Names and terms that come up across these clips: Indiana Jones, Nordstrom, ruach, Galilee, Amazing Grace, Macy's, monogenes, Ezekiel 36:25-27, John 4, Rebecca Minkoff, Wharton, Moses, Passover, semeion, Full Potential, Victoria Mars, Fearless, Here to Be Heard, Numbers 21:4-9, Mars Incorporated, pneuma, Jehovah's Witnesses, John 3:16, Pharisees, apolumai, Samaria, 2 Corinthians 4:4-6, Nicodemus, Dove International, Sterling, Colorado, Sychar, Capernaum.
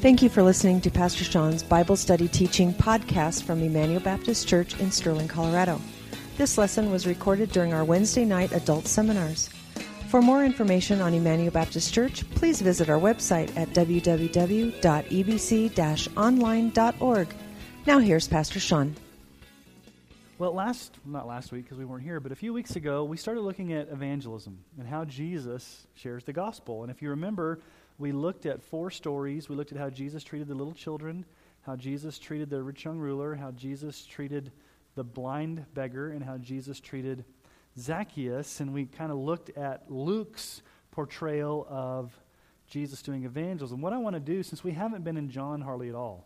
Thank you for listening to Pastor Sean's Bible Study Teaching podcast from Emmanuel Baptist Church in Sterling, Colorado. This lesson was recorded during our Wednesday night adult seminars. For more information on Emmanuel Baptist Church, please visit our website at www.ebc-online.org. Now here's Pastor Sean. Well, not last week because we weren't here, but a few weeks ago, we started looking at evangelism and how Jesus shares the gospel. And if you remember, we looked at four stories. We looked at how Jesus treated the little children, how Jesus treated the rich young ruler, how Jesus treated the blind beggar, and how Jesus treated Zacchaeus. And we kind of looked at Luke's portrayal of Jesus doing evangelism. What I want to do, since we haven't been in John hardly at all,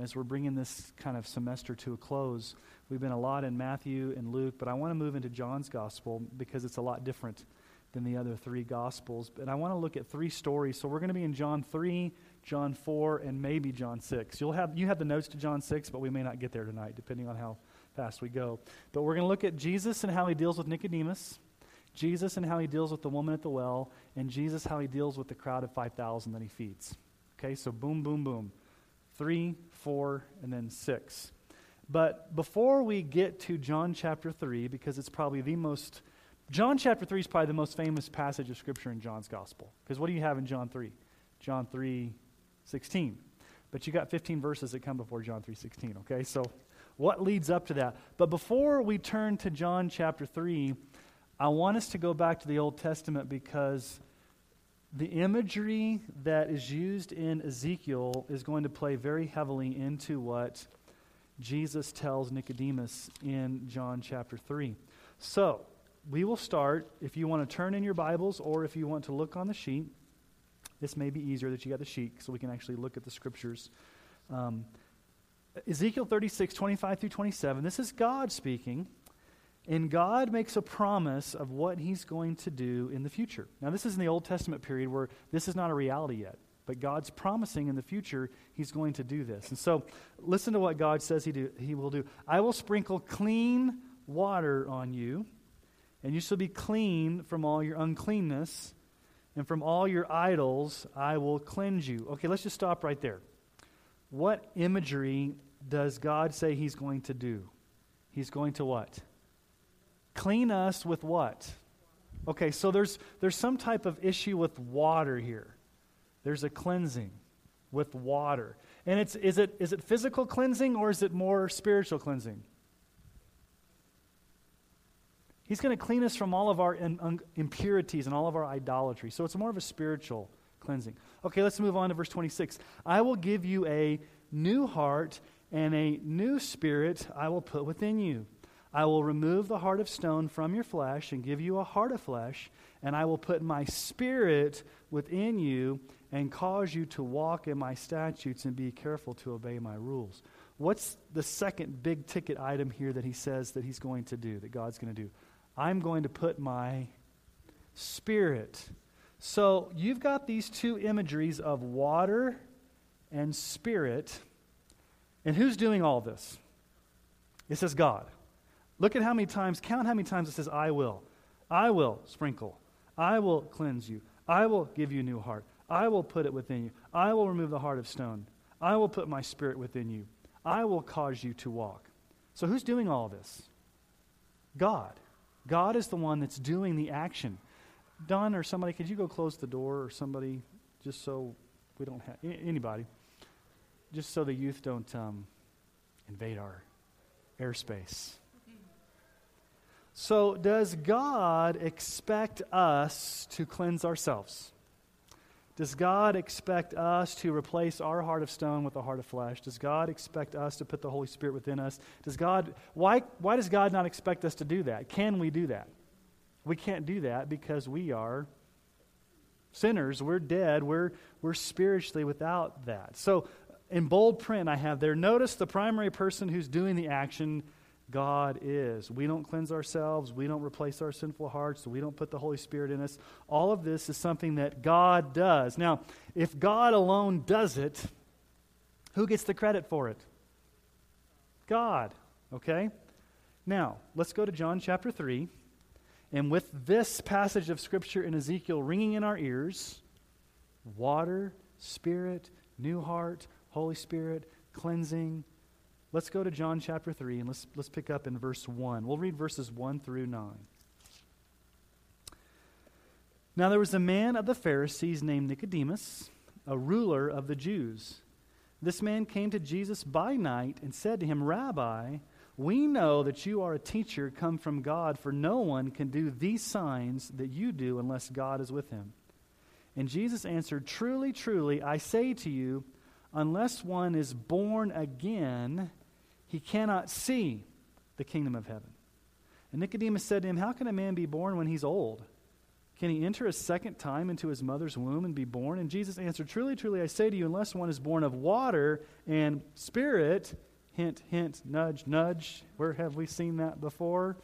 as we're bringing this kind of semester to a close, we've been a lot in Matthew and Luke, but I want to move into John's gospel because it's a lot different than the other three gospels. And I want to look at three stories. So we're going to be in John 3, John 4, and maybe John 6. You have the notes to John 6, but we may not get there tonight, depending on how fast we go. But we're going to look at Jesus and how he deals with Nicodemus, Jesus and how he deals with the woman at the well, and Jesus how he deals with the crowd of 5,000 that he feeds. Okay, so boom, boom, boom. 3, 4, and then 6. But before we get to John chapter 3, because it's probably John chapter 3 is probably the most famous passage of Scripture in John's Gospel. Because what do you have in John 3? John 3:16. But you got 15 verses that come before John 3:16, okay? So what leads up to that? But before we turn to John chapter 3, I want us to go back to the Old Testament because the imagery that is used in Ezekiel is going to play very heavily into what Jesus tells Nicodemus in John chapter 3. So, we will start, if you want to turn in your Bibles or if you want to look on the sheet. This may be easier that you got the sheet so we can actually look at the Scriptures. Ezekiel 36:25-27, this is God speaking. And God makes a promise of what he's going to do in the future. Now, this is in the Old Testament period where this is not a reality yet. But God's promising in the future he's going to do this. And so, listen to what God says he will do. I will sprinkle clean water on you, and you shall be clean from all your uncleanness, and from all your idols I will cleanse you. Okay, let's just stop right there. What imagery does God say he's going to do? He's going to what? Clean us with what? Okay, so there's some type of issue with water here. There's a cleansing with water. And is it physical cleansing or is it more spiritual cleansing? He's going to clean us from all of our impurities and all of our idolatry. So it's more of a spiritual cleansing. Okay, let's move on to verse 26. I will give you a new heart and a new spirit I will put within you. I will remove the heart of stone from your flesh and give you a heart of flesh, and I will put my spirit within you and cause you to walk in my statutes and be careful to obey my rules. What's the second big ticket item here that he says that he's going to do, that God's going to do? I'm going to put my spirit. So you've got these two imageries of water and spirit. And who's doing all this? It says God. Look at how many times, count how many times it says, I will sprinkle, I will cleanse you, I will give you a new heart, I will put it within you, I will remove the heart of stone, I will put my spirit within you, I will cause you to walk. So who's doing all this? God. God is the one that's doing the action. Don or somebody, could you go close the door or somebody, just so we don't have, anybody, just so the youth don't invade our airspace. So does God expect us to cleanse ourselves? Does God expect us to replace our heart of stone with a heart of flesh? Does God expect us to put the Holy Spirit within us? Does God? Why does God not expect us to do that? Can we do that? We can't do that because we are sinners. We're dead. We're spiritually without that. So in bold print I have there, notice the primary person who's doing the action, God is. We don't cleanse ourselves. We don't replace our sinful hearts. We don't put the Holy Spirit in us. All of this is something that God does. Now, if God alone does it, who gets the credit for it? God. Okay? Now, let's go to John chapter 3. And with this passage of Scripture in Ezekiel ringing in our ears, water, spirit, new heart, Holy Spirit, cleansing. Let's go to John chapter 3 and let's pick up in verse 1. We'll read verses 1 through 9. Now there was a man of the Pharisees named Nicodemus, a ruler of the Jews. This man came to Jesus by night and said to him, "Rabbi, we know that you are a teacher come from God, for no one can do these signs that you do unless God is with him." And Jesus answered, "Truly, truly, I say to you, unless one is born again, he cannot see the kingdom of heaven." And Nicodemus said to him, "How can a man be born when he's old? Can he enter a second time into his mother's womb and be born?" And Jesus answered, "Truly, truly, I say to you, unless one is born of water and spirit," hint, hint, nudge, nudge. Where have we seen that before?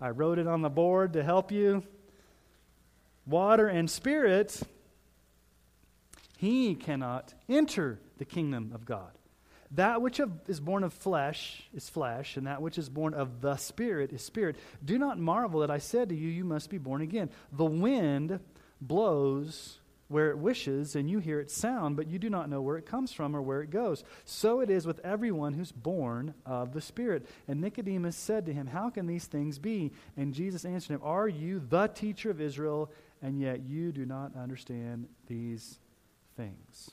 I wrote it on the board to help you. Water and spirit, he cannot enter the kingdom of God. That which is born of flesh is flesh, and that which is born of the Spirit is spirit. Do not marvel that I said to you, you must be born again. The wind blows where it wishes, and you hear its sound, but you do not know where it comes from or where it goes. So it is with everyone who's born of the Spirit. And Nicodemus said to him, "How can these things be?" And Jesus answered him, "Are you the teacher of Israel, and yet you do not understand these things?"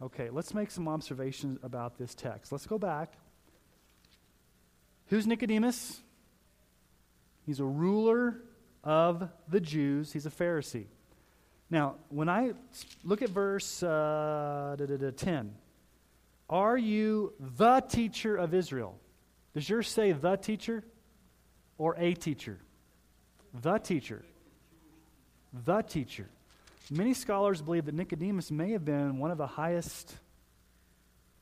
Okay, let's make some observations about this text. Let's go back. Who's Nicodemus? He's a ruler of the Jews. He's a Pharisee. Now, when I look at verse 10, "Are you the teacher of Israel?" Does yours say "the teacher" or "a teacher"? The teacher. The teacher. Many scholars believe that Nicodemus may have been one of the highest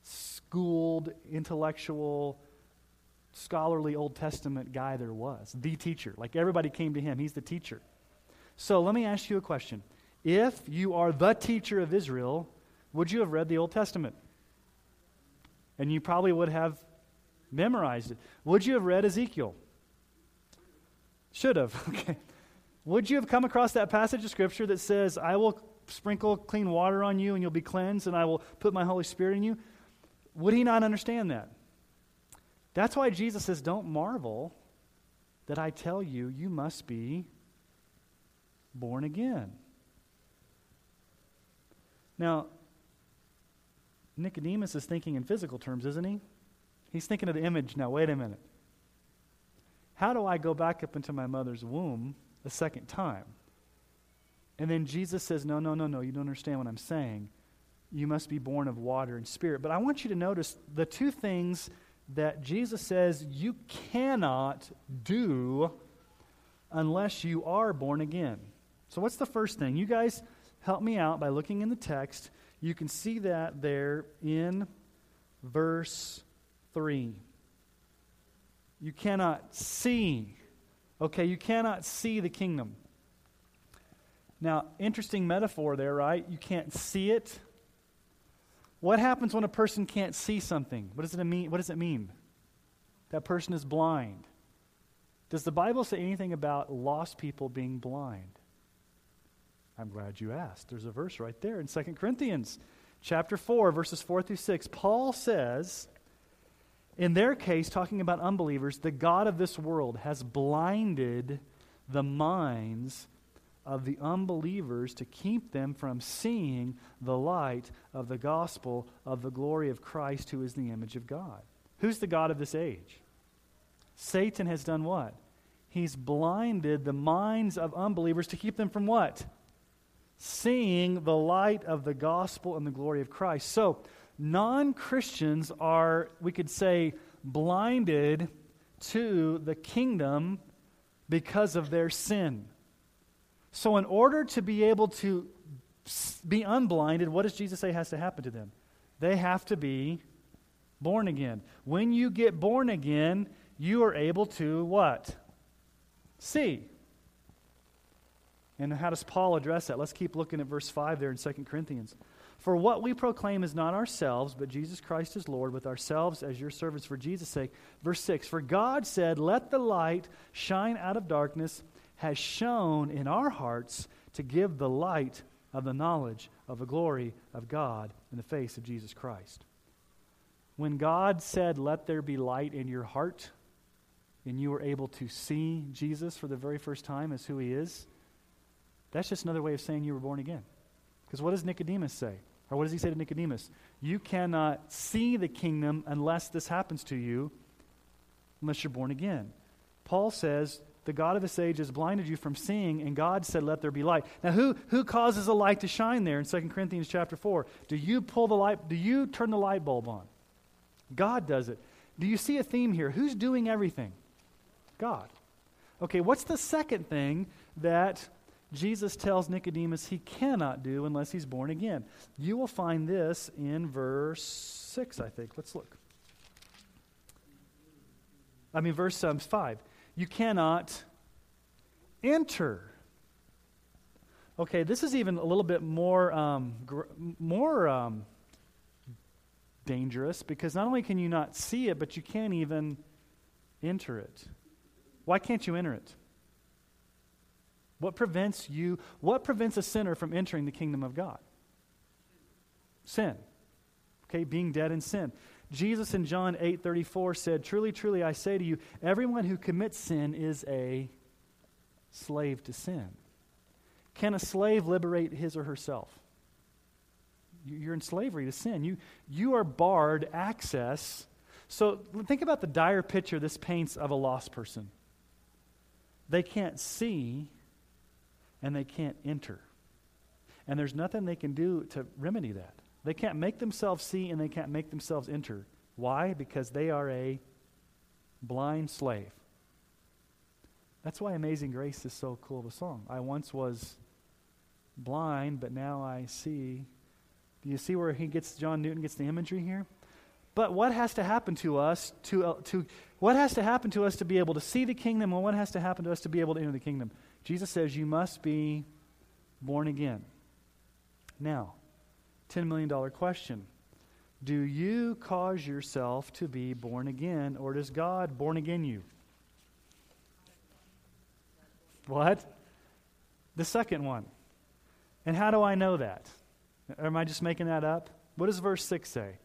schooled, intellectual, scholarly Old Testament guy there was. The teacher. Like everybody came to him. He's the teacher. So let me ask you a question. If you are the teacher of Israel, would you have read the Old Testament? And you probably would have memorized it. Would you have read Ezekiel? Should have. Okay. Would you have come across that passage of Scripture that says, "I will sprinkle clean water on you and you'll be cleansed and I will put my Holy Spirit in you"? Would he not understand that? That's why Jesus says, "Don't marvel that I tell you, you must be born again." Now, Nicodemus is thinking in physical terms, isn't he? He's thinking of the image. Now, wait a minute. How do I go back up into my mother's womb a second time? And then Jesus says, no, you don't understand what I'm saying. You must be born of water and spirit. But I want you to notice the two things that Jesus says you cannot do unless you are born again. So what's the first thing? You guys help me out by looking in the text. You can see that there in verse 3. You cannot see. Okay, you cannot see the kingdom. Now, interesting metaphor there, right? You can't see it. What happens when a person can't see something? What does it mean? What does it mean? That person is blind. Does the Bible say anything about lost people being blind? I'm glad you asked. There's a verse right there in 2 Corinthians chapter 4, verses 4 through 6. Paul says, in their case, talking about unbelievers, the God of this world has blinded the minds of the unbelievers to keep them from seeing the light of the gospel of the glory of Christ, who is the image of God. Who's the God of this age? Satan has done what? He's blinded the minds of unbelievers to keep them from what? Seeing the light of the gospel and the glory of Christ. So, non-Christians are, we could say, blinded to the kingdom because of their sin. So in order to be able to be unblinded, what does Jesus say has to happen to them? They have to be born again. When you get born again, you are able to what? See. And how does Paul address that? Let's keep looking at verse 5 there in 2 Corinthians. "For what we proclaim is not ourselves, but Jesus Christ is Lord, with ourselves as your servants for Jesus' sake." Verse 6, "For God said, 'Let the light shine out of darkness,' has shone in our hearts to give the light of the knowledge of the glory of God in the face of Jesus Christ. When God said, "Let there be light," in your heart, and you were able to see Jesus for the very first time as who he is, that's just another way of saying you were born again. Because what does Nicodemus say? Or what does he say to Nicodemus? You cannot see the kingdom unless this happens to you, unless you're born again. Paul says, the God of this age has blinded you from seeing, and God said, "Let there be light." Now, who causes a light to shine there in 2 Corinthians chapter 4? Do you pull the light? Do you turn the light bulb on? God does it. Do you see a theme here? Who's doing everything? God. Okay, what's the second thing that Jesus tells Nicodemus he cannot do unless he's born again? You will find this in verse 6, I think. Let's look. Verse 5. You cannot enter. Okay, this is even a little bit more dangerous, because not only can you not see it, but you can't even enter it. Why can't you enter it? What prevents a sinner from entering the kingdom of God? Sin. Okay, being dead in sin. Jesus in John 8:34 said, "Truly, truly, I say to you, everyone who commits sin is a slave to sin." Can a slave liberate his or herself? You're in slavery to sin. You are barred access. So think about the dire picture this paints of a lost person. They can't see, and they can't enter. And there's nothing they can do to remedy that. They can't make themselves see, and they can't make themselves enter. Why? Because they are a blind slave. That's why Amazing Grace is so cool of a song. I once was blind, but now I see. Do you see where John Newton gets the imagery here? But what has to happen to us to be able to see the kingdom, and what has to happen to us to be able to enter the kingdom? Jesus says you must be born again. Now, $10 million question. Do you cause yourself to be born again, or does God born again you? What? The second one. And how do I know that? Or am I just making that up? What does verse 6 say?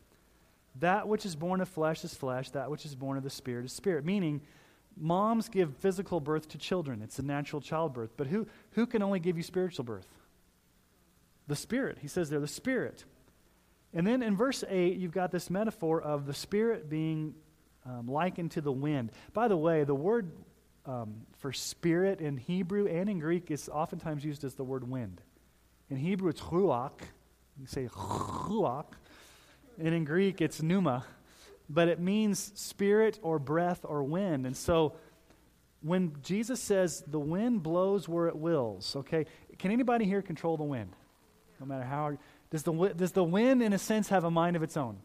That which is born of flesh is flesh, that which is born of the Spirit is spirit. Meaning, moms give physical birth to children. It's a natural childbirth. But who can only give you spiritual birth? The Spirit. He says they're the Spirit. And then in verse 8, you've got this metaphor of the Spirit being likened to the wind. By the way, the word for Spirit in Hebrew and in Greek is oftentimes used as the word wind. In Hebrew, it's ruach. You say ruach. And in Greek, it's pneuma. But it means spirit or breath or wind. And so when Jesus says the wind blows where it wills, okay, can anybody here control the wind? No matter how. Does the wind, in a sense, have a mind of its own?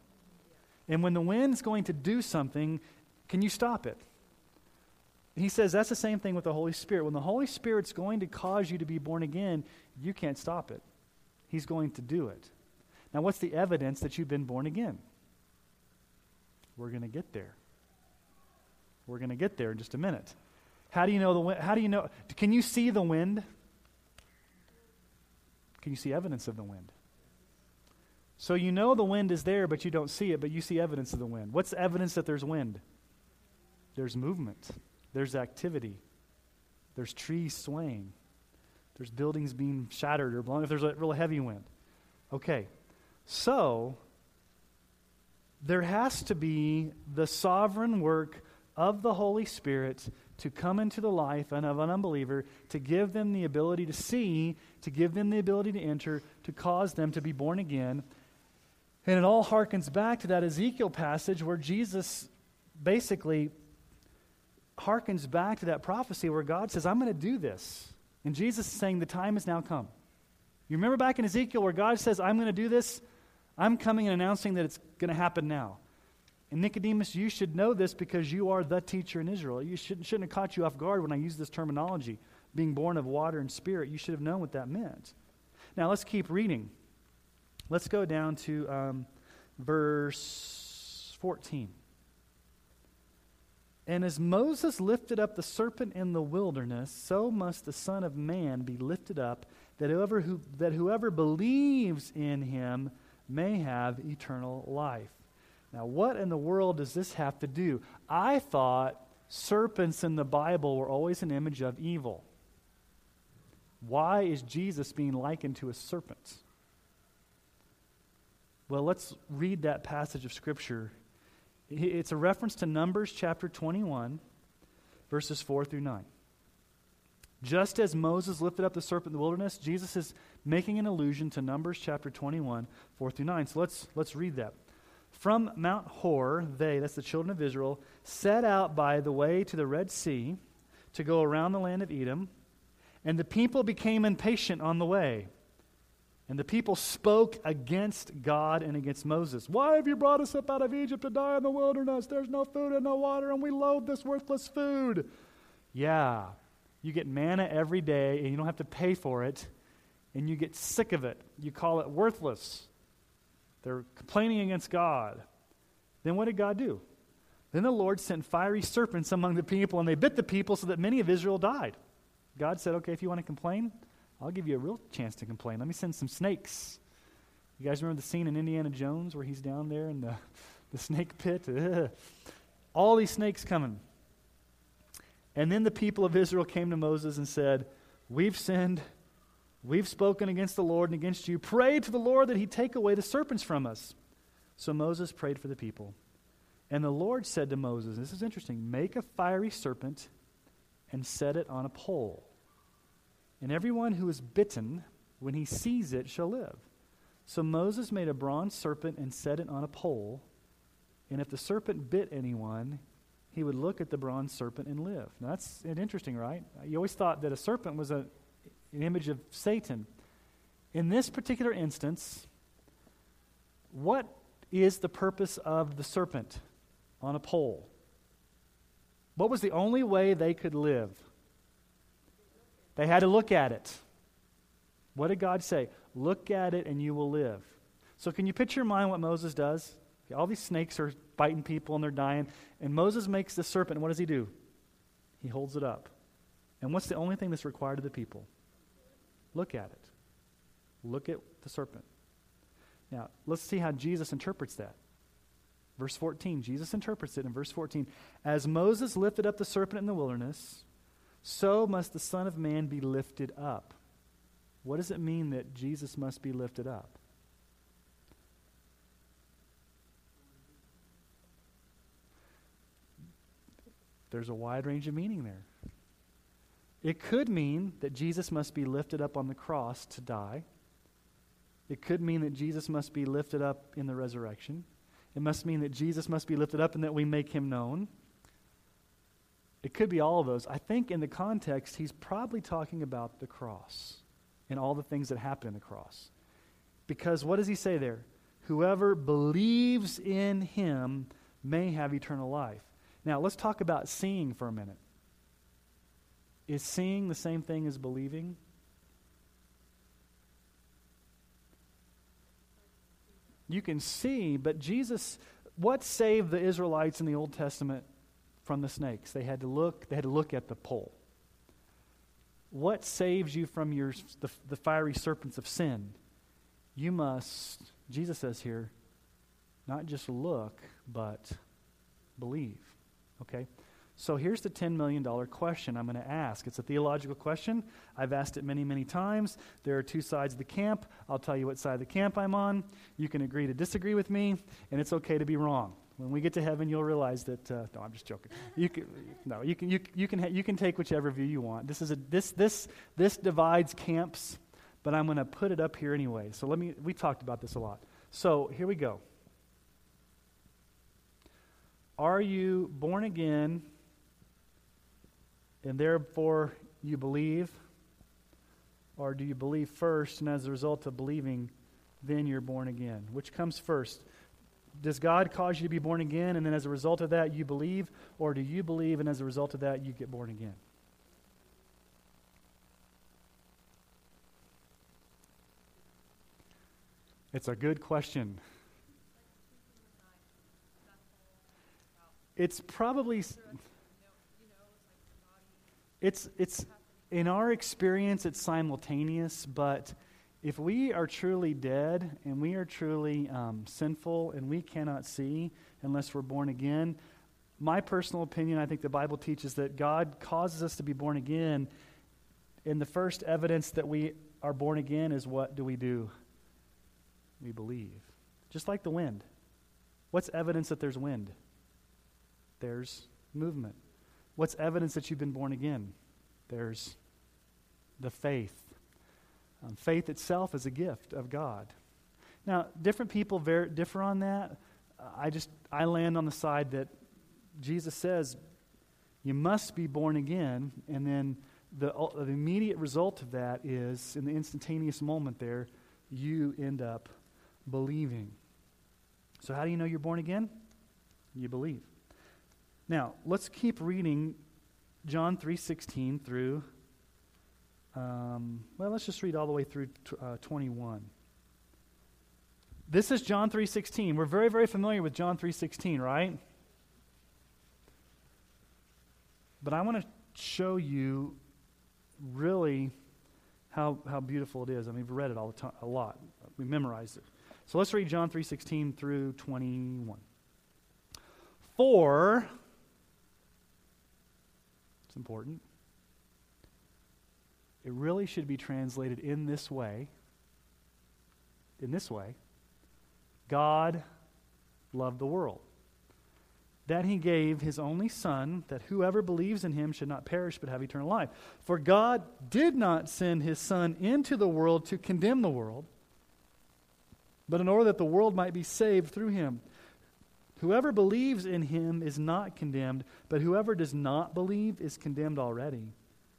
And when the wind's going to do something, can you stop it? He says that's the same thing with the Holy Spirit. When the Holy Spirit's going to cause you to be born again, you can't stop it. He's going to do it. Now, what's the evidence that you've been born again? We're going to get there. We're going to get there in just a minute. How do you know the wind? How do you know? Can you see the wind? Can you see evidence of the wind? So you know the wind is there, but you don't see it, but you see evidence of the wind. What's evidence that there's wind? There's movement. There's activity. There's trees swaying. There's buildings being shattered or blown if there's a real heavy wind. Okay, so there has to be the sovereign work of the Holy Spirit to come into the life and of an unbeliever, to give them the ability to see, to give them the ability to enter, to cause them to be born again. And it all harkens back to that Ezekiel passage where Jesus basically harkens back to that prophecy where God says, "I'm going to do this." And Jesus is saying, "The time has now come." You remember back in Ezekiel where God says, "I'm going to do this. I'm coming and announcing that it's going to happen now." And Nicodemus, you should know this because you are the teacher in Israel. You shouldn't have caught you off guard when I used this terminology, being born of water and spirit. You should have known what that meant. Now let's keep reading. Let's go down to verse 14. And as Moses lifted up the serpent in the wilderness, so must the Son of Man be lifted up, that whoever believes in him may have eternal life. Now, what in the world does this have to do? I thought serpents in the Bible were always an image of evil. Why is Jesus being likened to a serpent? Well, let's read that passage of Scripture. It's a reference to Numbers chapter 21, verses 4 through 9. Just as Moses lifted up the serpent in the wilderness, Jesus is making an allusion to Numbers chapter 21, 4 through 9. So let's read that. From Mount Hor, they, that's the children of Israel, set out by the way to the Red Sea to go around the land of Edom, and the people became impatient on the way. And the people spoke against God and against Moses. Why have you brought us up out of Egypt to die in the wilderness? There's no food and no water, and we loathe this worthless food. Yeah, you get manna every day, and you don't have to pay for it, and you get sick of it. You call it worthless. They're complaining against God. Then what did God do? Then the Lord sent fiery serpents among the people, and they bit the people so that many of Israel died. God said, okay, if you want to complain, I'll give you a real chance to complain. Let me send some snakes. You guys remember the scene in Indiana Jones where he's down there in the snake pit? Ugh. All these snakes coming. And then the people of Israel came to Moses and said, we've sinned. We've spoken against the Lord and against you. Pray to the Lord that he take away the serpents from us. So Moses prayed for the people. And the Lord said to Moses, this is interesting, make a fiery serpent and set it on a pole. And everyone who is bitten, when he sees it, shall live. So Moses made a bronze serpent and set it on a pole. And if the serpent bit anyone, he would look at the bronze serpent and live. Now that's interesting, right? You always thought that a serpent was an image of Satan. In this particular instance, what is the purpose of the serpent on a pole? What was the only way they could live? They had to look at it. What did God say? Look at it and you will live. So can you picture in mind what Moses does? All these snakes are biting people and they're dying. And Moses makes the serpent. What does he do? He holds it up. And what's the only thing that's required of the people? Look at it. Look at the serpent. Now, let's see how Jesus interprets that. Verse 14, Jesus interprets it in verse 14. As Moses lifted up the serpent in the wilderness, so must the Son of Man be lifted up. What does it mean that Jesus must be lifted up? There's a wide range of meaning there. It could mean that Jesus must be lifted up on the cross to die. It could mean that Jesus must be lifted up in the resurrection. It must mean that Jesus must be lifted up and that we make him known. It could be all of those. I think in the context, he's probably talking about the cross and all the things that happen in the cross. Because what does he say there? Whoever believes in him may have eternal life. Now, let's talk about seeing for a minute. Is seeing the same thing as believing? You can see, but Jesus, what saved the Israelites in the Old Testament from the snakes? They had to look at the pole. What saves you from the fiery serpents of sin? You must, Jesus says here, not just look, but believe. Okay? So here's the $10 million question I'm going to ask. It's a theological question. I've asked it many, many times. There are two sides of the camp. I'll tell you what side of the camp I'm on. You can agree to disagree with me, and it's okay to be wrong. When we get to heaven, you'll realize that. No, I'm just joking. You can take whichever view you want. This divides camps, but I'm going to put it up here anyway. So we talked about this a lot. So here we go. Are you born again, and therefore you believe, or do you believe first, and as a result of believing, then you're born again? Which comes first? Does God cause you to be born again, and then as a result of that you believe? Or do you believe, and as a result of that you get born again? It's a good question. It's probably... It's in our experience, it's simultaneous, but if we are truly dead and we are truly sinful and we cannot see unless we're born again, my personal opinion, I think the Bible teaches that God causes us to be born again, and the first evidence that we are born again is what do? We believe. Just like the wind. What's evidence that there's wind? There's movement. What's evidence that you've been born again? There's the faith. Faith itself is a gift of God. Now, different people differ on that. I land on the side that Jesus says you must be born again, and then the immediate result of that is, in the instantaneous moment there, you end up believing. So how do you know you're born again? You believe. Now, let's keep reading John 3:16 through, let's just read all the way through 21. This is John 3:16. We're very, very familiar with John 3:16, right? But I want to show you really how beautiful it is. I mean, we've read it all the time, a lot. We memorized it. So let's read John 3:16 through 21. For, it's important, it really should be translated in this way, God loved the world, that he gave his only Son, that whoever believes in him should not perish but have eternal life. For God did not send his Son into the world to condemn the world, but in order that the world might be saved through him. Whoever believes in him is not condemned, but whoever does not believe is condemned already,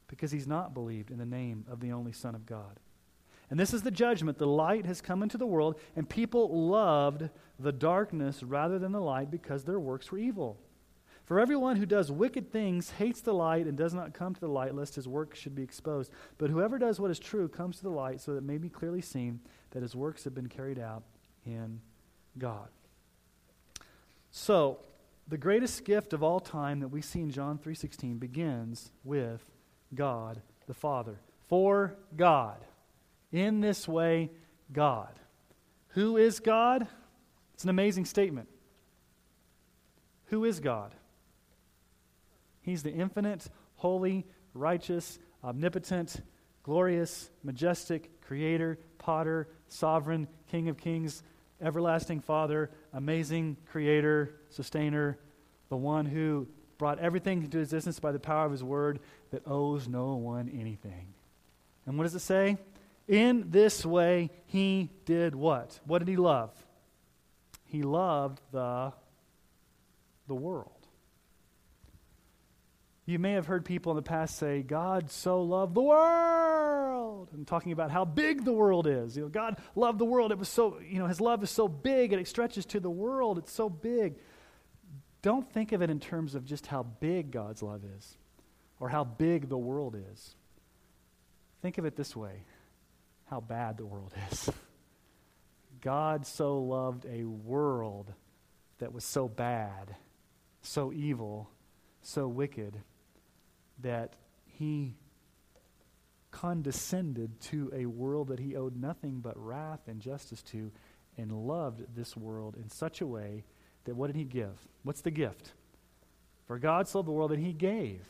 because he's not believed in the name of the only Son of God. And this is the judgment. The light has come into the world, and people loved the darkness rather than the light because their works were evil. For everyone who does wicked things hates the light and does not come to the light, lest his work should be exposed. But whoever does what is true comes to the light, so that it may be clearly seen that his works have been carried out in God. So, the greatest gift of all time that we see in John 3:16 begins with God the Father. For God. In this way, God. Who is God? It's an amazing statement. Who is God? He's the infinite, holy, righteous, omnipotent, glorious, majestic, creator, potter, sovereign, King of kings, everlasting Father, amazing creator, sustainer, the one who brought everything into existence by the power of his word, that owes no one anything. And what does it say? In this way, he did what? What did he love? He loved the world. You may have heard people in the past say, God so loved the world. I'm talking about how big the world is. You know, God loved the world. It was so, his love is so big, and it stretches to the world. It's so big. Don't think of it in terms of just how big God's love is or how big the world is. Think of it this way: how bad the world is. God so loved a world that was so bad, so evil, so wicked, that he condescended to a world that he owed nothing but wrath and justice to, and loved this world in such a way that what did he give? What's the gift? For God so loved the world that he gave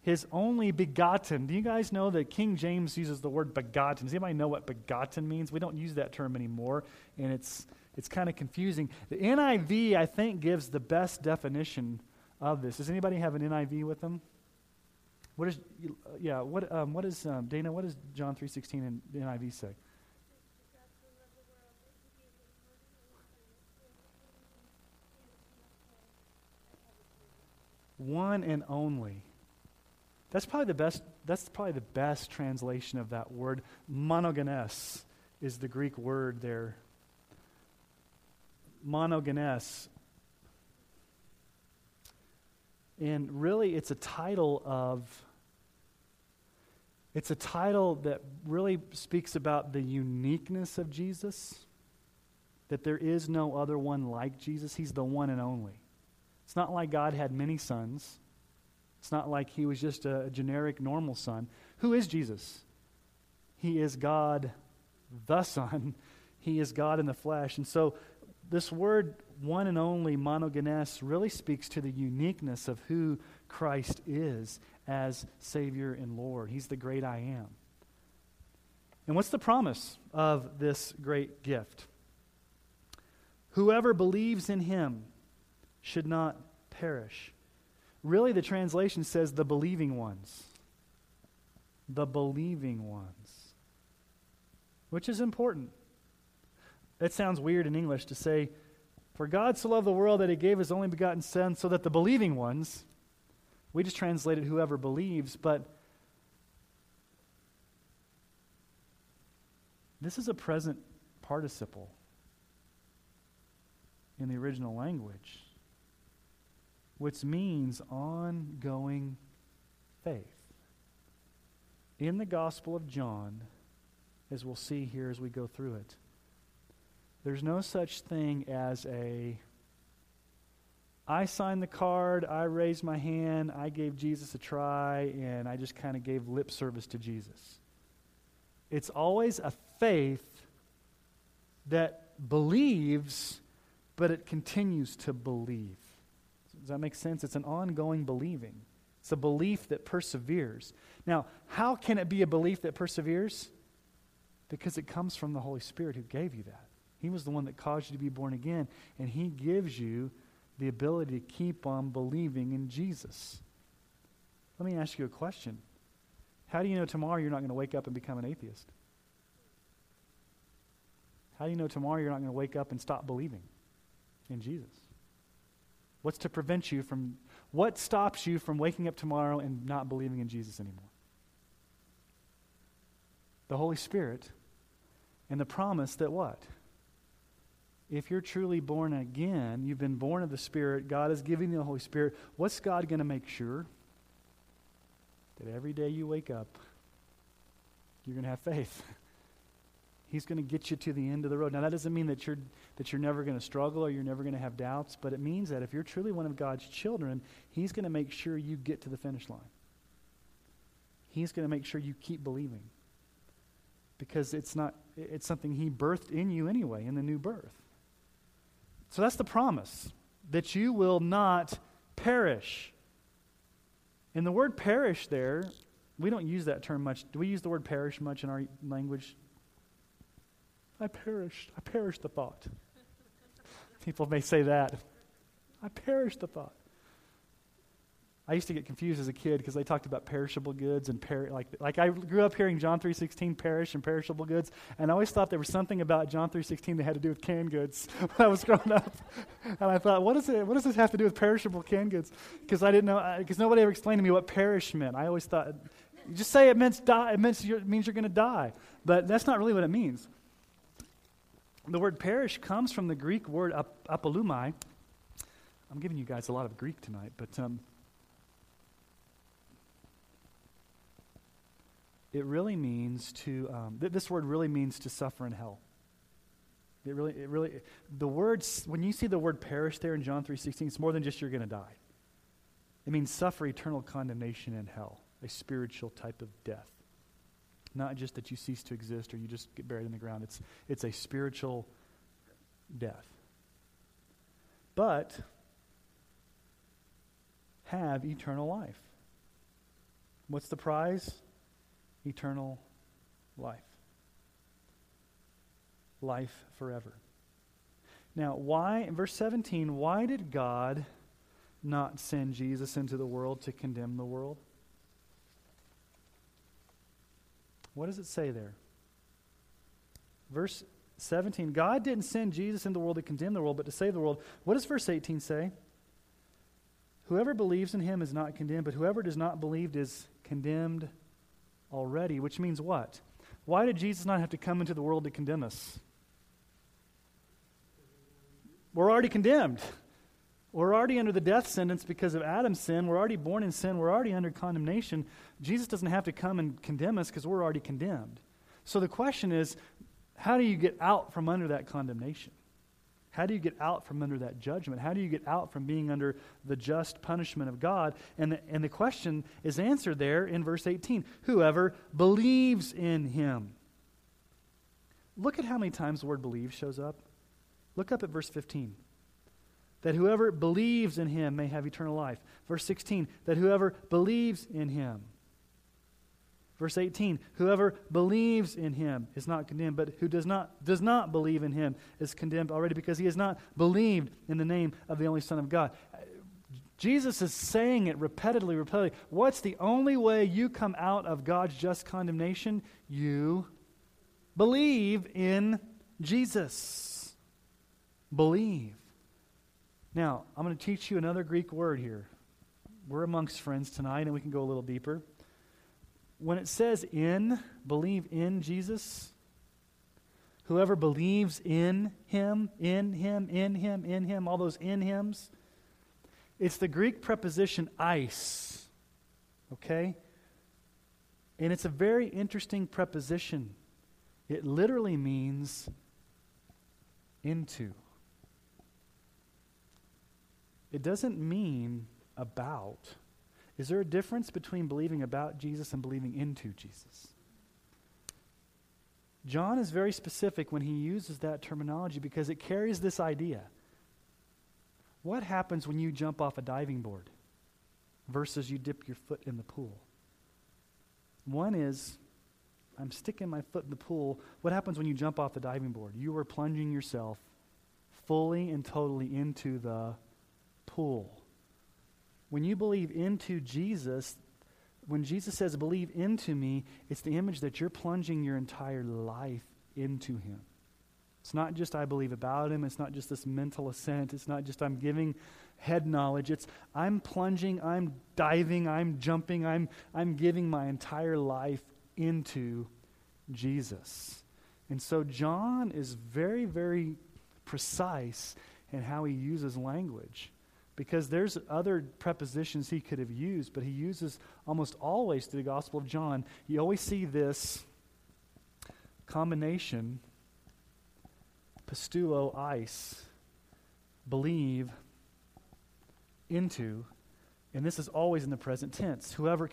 his only begotten. Do you guys know that King James uses the word begotten? Does anybody know what begotten means? We don't use that term anymore, and it's kind of confusing. The NIV, I think, gives the best definition of this. Does anybody have an NIV with them? Dana, what does John 3:16 and the NIV say? One and only. That's probably the best translation of that word. Monogenes is the Greek word there. Monogenes. And really, it's a title that really speaks about the uniqueness of Jesus, that there is no other one like Jesus. He's the one and only. It's not like God had many sons. It's not like he was just a generic normal son. Who is Jesus? He is God, the Son. He is God in the flesh. And so this word, one and only, monogenes, really speaks to the uniqueness of who Christ is as Savior and Lord. He's the great I am. And what's the promise of this great gift? Whoever believes in him should not perish. Really, the translation says the believing ones. The believing ones. Which is important. It sounds weird in English to say, for God so loved the world that he gave his only begotten Son, so that the believing ones, we just translated whoever believes, but this is a present participle in the original language, which means ongoing faith. In the Gospel of John, as we'll see here as we go through it, there's no such thing as I signed the card, I raised my hand, I gave Jesus a try, and I just kind of gave lip service to Jesus. It's always a faith that believes, but it continues to believe. Does that make sense? It's an ongoing believing. It's a belief that perseveres. Now, how can it be a belief that perseveres? Because it comes from the Holy Spirit who gave you that. He was the one that caused you to be born again, and he gives you the ability to keep on believing in Jesus. Let me ask you a question. How do you know tomorrow you're not going to wake up and become an atheist? How do you know tomorrow you're not going to wake up and stop believing in Jesus? What's to prevent you from, what stops you from waking up tomorrow and not believing in Jesus anymore? The Holy Spirit and the promise that what? If you're truly born again, you've been born of the Spirit, God is giving you the Holy Spirit, what's God going to make sure? That every day you wake up, you're going to have faith. He's going to get you to the end of the road. Now, that doesn't mean that you're never going to struggle or you're never going to have doubts, but it means that if you're truly one of God's children, he's going to make sure you get to the finish line. He's going to make sure you keep believing, because it's something he birthed in you anyway, in the new birth. So that's the promise, that you will not perish. And the word perish there, we don't use that term much. Do we use the word perish much in our language? I perished the thought. People may say that. I perished the thought. I used to get confused as a kid because they talked about perishable goods and like I grew up hearing John 3:16 perish and perishable goods, and I always thought there was something about John 3:16 that had to do with canned goods when I was growing up, and I thought, what does this have to do with perishable canned goods? Because I didn't know, because nobody ever explained to me what perish meant. I always thought, you just say it means die. It means you're going to die, but that's not really what it means. The word perish comes from the Greek word apolumai. I'm giving you guys a lot of Greek tonight, but it really means to, this word really means to suffer in hell. When you see the word perish there in John 3:16, it's more than just you're going to die. It means suffer eternal condemnation in hell, a spiritual type of death. Not just that you cease to exist or you just get buried in the ground. It's a spiritual death. But have eternal life. What's the prize? Eternal life. Life forever. Now, why, in verse 17, why did God not send Jesus into the world to condemn the world? What does it say there? Verse 17, God didn't send Jesus into the world to condemn the world, but to save the world. What does verse 18 say? Whoever believes in him is not condemned, but whoever does not believe is condemned already, which means what? Why did Jesus not have to come into the world to condemn us? We're already condemned. We're already under the death sentence because of Adam's sin. We're already born in sin. We're already under condemnation. Jesus doesn't have to come and condemn us because we're already condemned. So the question is, how do you get out from under that condemnation? How do you get out from under that judgment? How do you get out from being under the just punishment of God? And the question is answered there in verse 18. Whoever believes in him. Look at how many times the word believe shows up. Look up at verse 15. That whoever believes in him may have eternal life. Verse 16, that whoever believes in him. Verse 18, whoever believes in him is not condemned, but who does not believe in him is condemned already, because he has not believed in the name of the only Son of God. Jesus is saying it repeatedly. What's the only way you come out of God's just condemnation? You believe in Jesus. Believe. Now, I'm going to teach you another Greek word here. We're amongst friends tonight, and we can go a little deeper. When it says in, believe in Jesus, whoever believes in him, all those in hims, it's the Greek preposition eis, okay? And it's a very interesting preposition. It literally means into. It doesn't mean about. Is there a difference between believing about Jesus and believing into Jesus? John is very specific when he uses that terminology because it carries this idea. What happens when you jump off a diving board versus you dip your foot in the pool? One is, I'm sticking my foot in the pool. What happens when you jump off the diving board? You are plunging yourself fully and totally into the pool. When you believe into Jesus, when Jesus says, believe into me, it's the image that you're plunging your entire life into him. It's not just I believe about him. It's not just this mental assent. It's not just I'm giving head knowledge. It's I'm plunging, I'm diving, I'm jumping, I'm giving my entire life into Jesus. And so John is very, very precise in how he uses language, because there's other prepositions he could have used, but he uses almost always through the Gospel of John. You always see this combination, pistuo, eis, believe, into, and this is always in the present tense. Whoever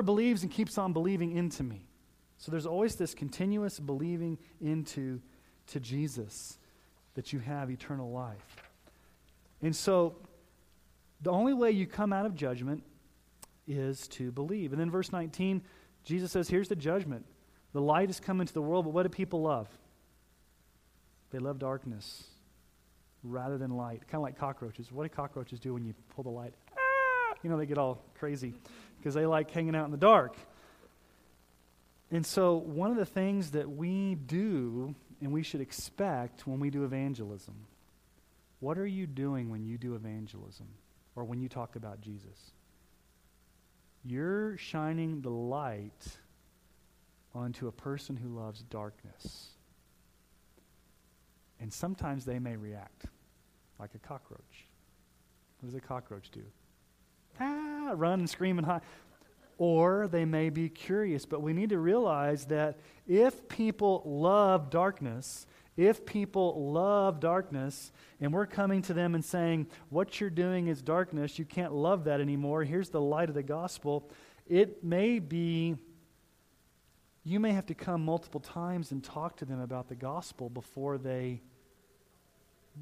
believes and keeps on believing into me. So there's always this continuous believing into to Jesus that you have eternal life. And so, the only way you come out of judgment is to believe. And then verse 19, Jesus says, here's the judgment. The light has come into the world, but what do people love? They love darkness rather than light. Kind of like cockroaches. What do cockroaches do when you pull the light? Ah! You know, they get all crazy because they like hanging out in the dark. And so, one of the things that we do and we should expect when we do evangelism, what are you doing when you do evangelism or when you talk about Jesus? You're shining the light onto a person who loves darkness. And sometimes they may react like a cockroach. What does a cockroach do? Ah, run and scream and hide. Or they may be curious, but we need to realize that if people love darkness, and we're coming to them and saying, what you're doing is darkness, you can't love that anymore, here's the light of the gospel, it may be, you may have to come multiple times and talk to them about the gospel before they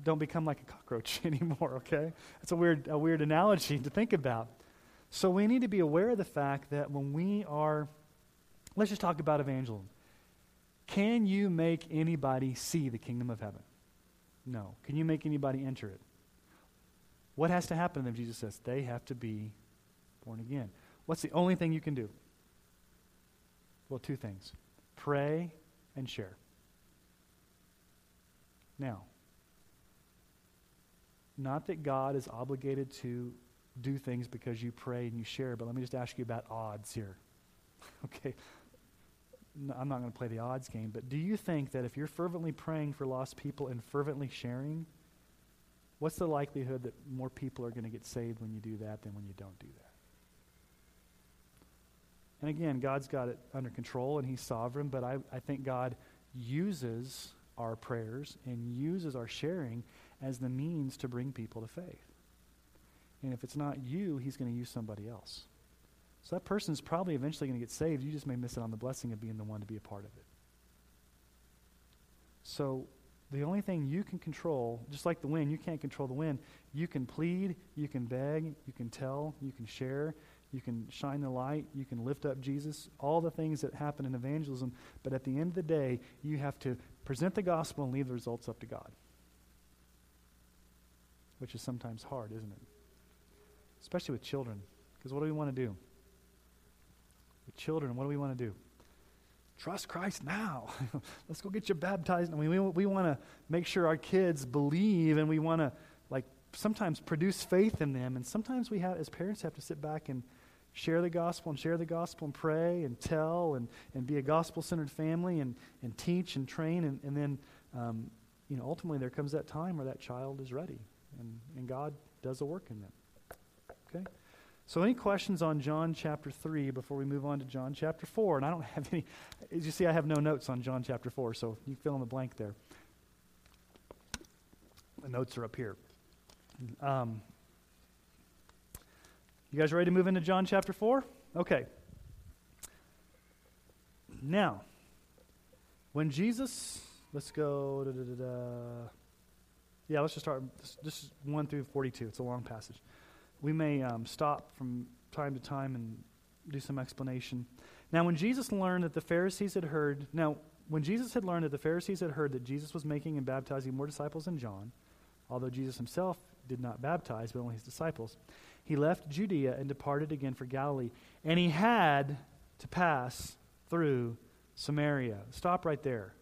don't become like a cockroach anymore, okay? That's a weird analogy to think about. So we need to be aware of the fact that when we are, let's just talk about evangelism. Can you make anybody see the kingdom of heaven? No. Can you make anybody enter it? What has to happen to them? Jesus says they have to be born again. What's the only thing you can do? Well, two things. Pray and share. Now, not that God is obligated to do things because you pray and you share, but let me just ask you about odds here. Okay. No, I'm not going to play the odds game, but do you think that if you're fervently praying for lost people and fervently sharing, what's the likelihood that more people are going to get saved when you do that than when you don't do that? And again, God's got it under control and he's sovereign, but I think God uses our prayers and uses our sharing as the means to bring people to faith. And if it's not you, he's going to use somebody else. So that person's probably eventually going to get saved. You just may miss it on the blessing of being the one to be a part of it. So the only thing you can control, just like the wind, you can't control the wind. You can plead, you can beg, you can tell, you can share, you can shine the light, you can lift up Jesus, all the things that happen in evangelism. But at the end of the day, you have to present the gospel and leave the results up to God, which is sometimes hard, isn't it? Especially with children, because what do we want to do? With children, what do we want to do? Trust Christ now. Let's go get you baptized. I mean, we want to make sure our kids believe, and we want to, like, sometimes produce faith in them. And sometimes we have, as parents, have to sit back and share the gospel and pray and tell and be a gospel-centered family and teach and train. And then, ultimately there comes that time where that child is ready, and God does a work in them. Okay? So any questions on John chapter 3 before we move on to John chapter 4? And I don't have any. As you see, I have no notes on John chapter 4, so you fill in the blank there. The notes are up here. You guys ready to move into John chapter 4? Okay. Now, when Jesus, let's just start. This is 1 through 42. It's a long passage. We may stop from time to time and do some explanation. Now, when Jesus had learned that the Pharisees had heard that Jesus was making and baptizing more disciples than John, although Jesus himself did not baptize, but only his disciples, he left Judea and departed again for Galilee, and he had to pass through Samaria. Stop right there.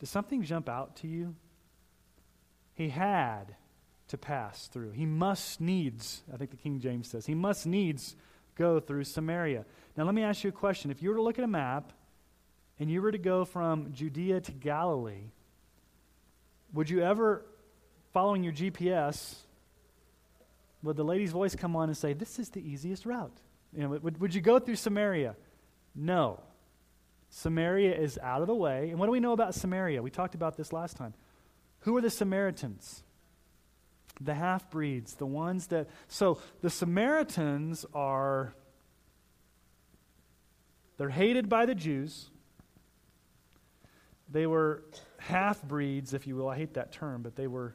Does something jump out to you? He had to pass through. He must needs, I think the King James says, he must needs go through Samaria. Now let me ask you a question. If you were to look at a map and you were to go from Judea to Galilee, would you ever, following your GPS, would the lady's voice come on and say, this is the easiest route? You know, would you go through Samaria? No. Samaria is out of the way. And what do we know about Samaria? We talked about this last time. Who are the Samaritans? The half-breeds, the ones that... So the Samaritans are... They're hated by the Jews. They were half-breeds, if you will. I hate that term, but they were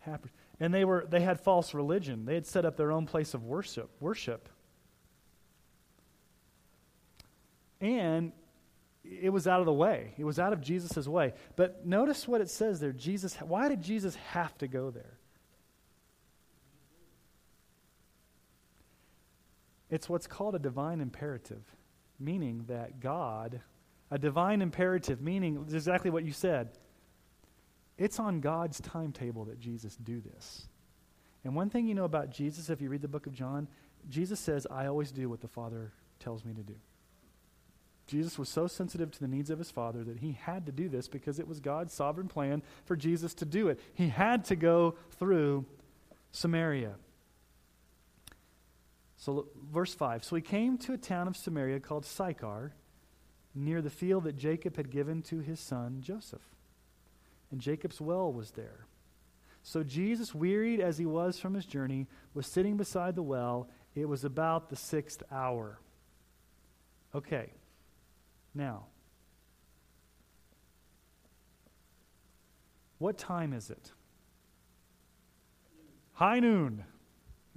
half-breeds. And they had false religion. They had set up their own place of worship. And it was out of the way. It was out of Jesus' way. But notice what it says there. Why did Jesus have to go there? It's what's called a divine imperative, meaning exactly what you said. It's on God's timetable that Jesus do this. And one thing you know about Jesus, if you read the book of John, Jesus says, I always do what the Father tells me to do. Jesus was so sensitive to the needs of his Father that he had to do this because it was God's sovereign plan for Jesus to do it. He had to go through Samaria. So verse 5, so he came to a town of Samaria called Sychar, near the field that Jacob had given to his son Joseph. And Jacob's well was there. So Jesus, wearied as he was from his journey, was sitting beside the well. It was about the 6th hour. Okay, now, what time is it? High noon.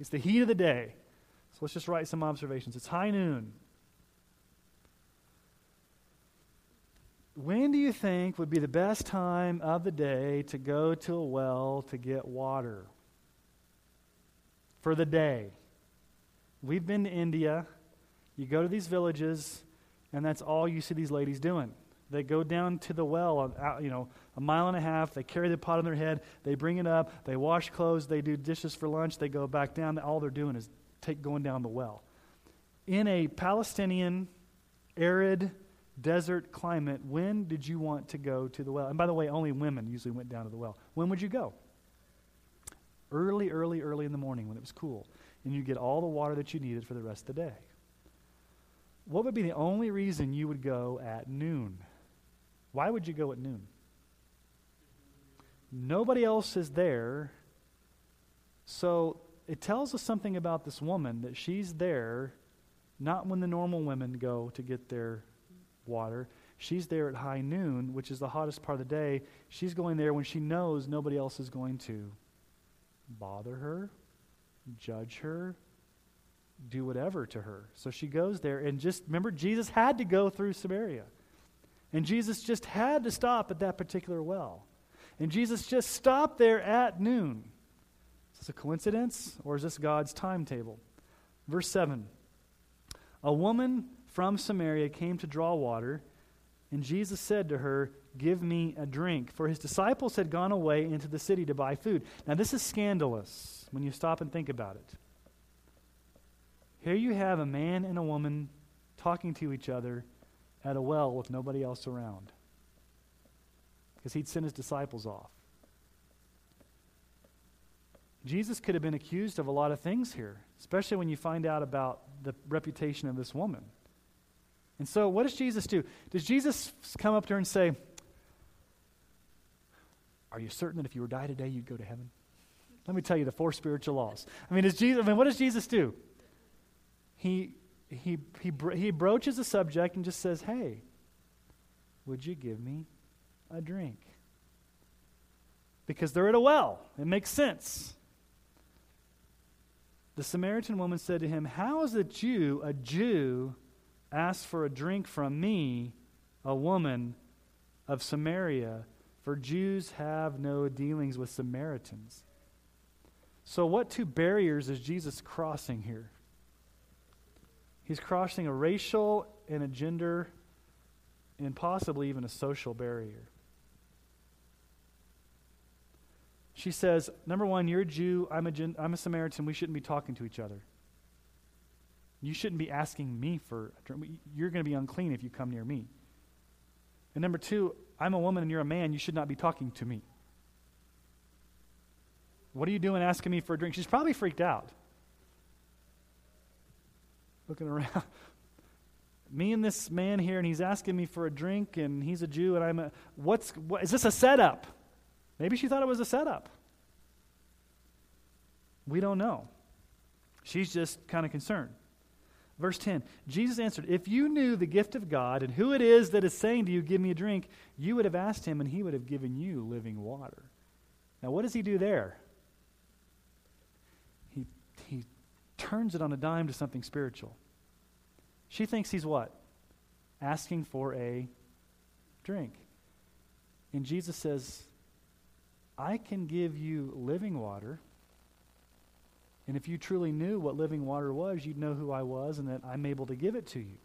It's the heat of the day. Let's just write some observations. It's high noon. When do you think would be the best time of the day to go to a well to get water for the day? We've been to India. You go to these villages, and that's all you see these ladies doing. They go down to the well, a mile and a half. They carry the pot on their head. They bring it up. They wash clothes. They do dishes for lunch. They go back down. All they're doing is going down the well. In a Palestinian, arid, desert climate, when did you want to go to the well? And by the way, only women usually went down to the well. When would you go? Early in the morning when it was cool. And you get all the water that you needed for the rest of the day. What would be the only reason you would go at noon? Why would you go at noon? Nobody else is there. So it tells us something about this woman, that she's there not when the normal women go to get their water. She's there at high noon, which is the hottest part of the day. She's going there when she knows nobody else is going to bother her, judge her, do whatever to her. So she goes there, and just remember, Jesus had to go through Samaria. And Jesus just had to stop at that particular well. And Jesus just stopped there at noon. Is this a coincidence, or is this God's timetable? Verse 7. A woman from Samaria came to draw water, and Jesus said to her, "Give me a drink." For his disciples had gone away into the city to buy food. Now this is scandalous when you stop and think about it. Here you have a man and a woman talking to each other at a well with nobody else around. Because he'd sent his disciples off. Jesus could have been accused of a lot of things here, especially when you find out about the reputation of this woman. And so what does Jesus do? Does Jesus come up to her and say, "Are you certain that if you were to die today, you'd go to heaven? Let me tell you the four spiritual laws." What does Jesus do? He broaches the subject and just says, "Hey, would you give me a drink?" Because they're at a well. It makes sense. The Samaritan woman said to him, "How is it you, a Jew, ask for a drink from me, a woman of Samaria? For Jews have no dealings with Samaritans." So what two barriers is Jesus crossing here? He's crossing a racial and a gender and possibly even a social barrier. She says, number one, you're a Jew, I'm a Samaritan, we shouldn't be talking to each other. You shouldn't be asking me for a drink. You're going to be unclean if you come near me. And number two, I'm a woman and you're a man, you should not be talking to me. What are you doing asking me for a drink? She's probably freaked out, looking around. Me and this man here, and he's asking me for a drink, and he's a Jew, and what is this, a setup? Maybe she thought it was a setup. We don't know. She's just kind of concerned. Verse 10, Jesus answered, "If you knew the gift of God and who it is that is saying to you, 'Give me a drink,' you would have asked him, and he would have given you living water." Now, what does he do there? He turns it on a dime to something spiritual. She thinks he's what? Asking for a drink. And Jesus says, "I can give you living water. And if you truly knew what living water was, you'd know who I was and that I'm able to give it to you."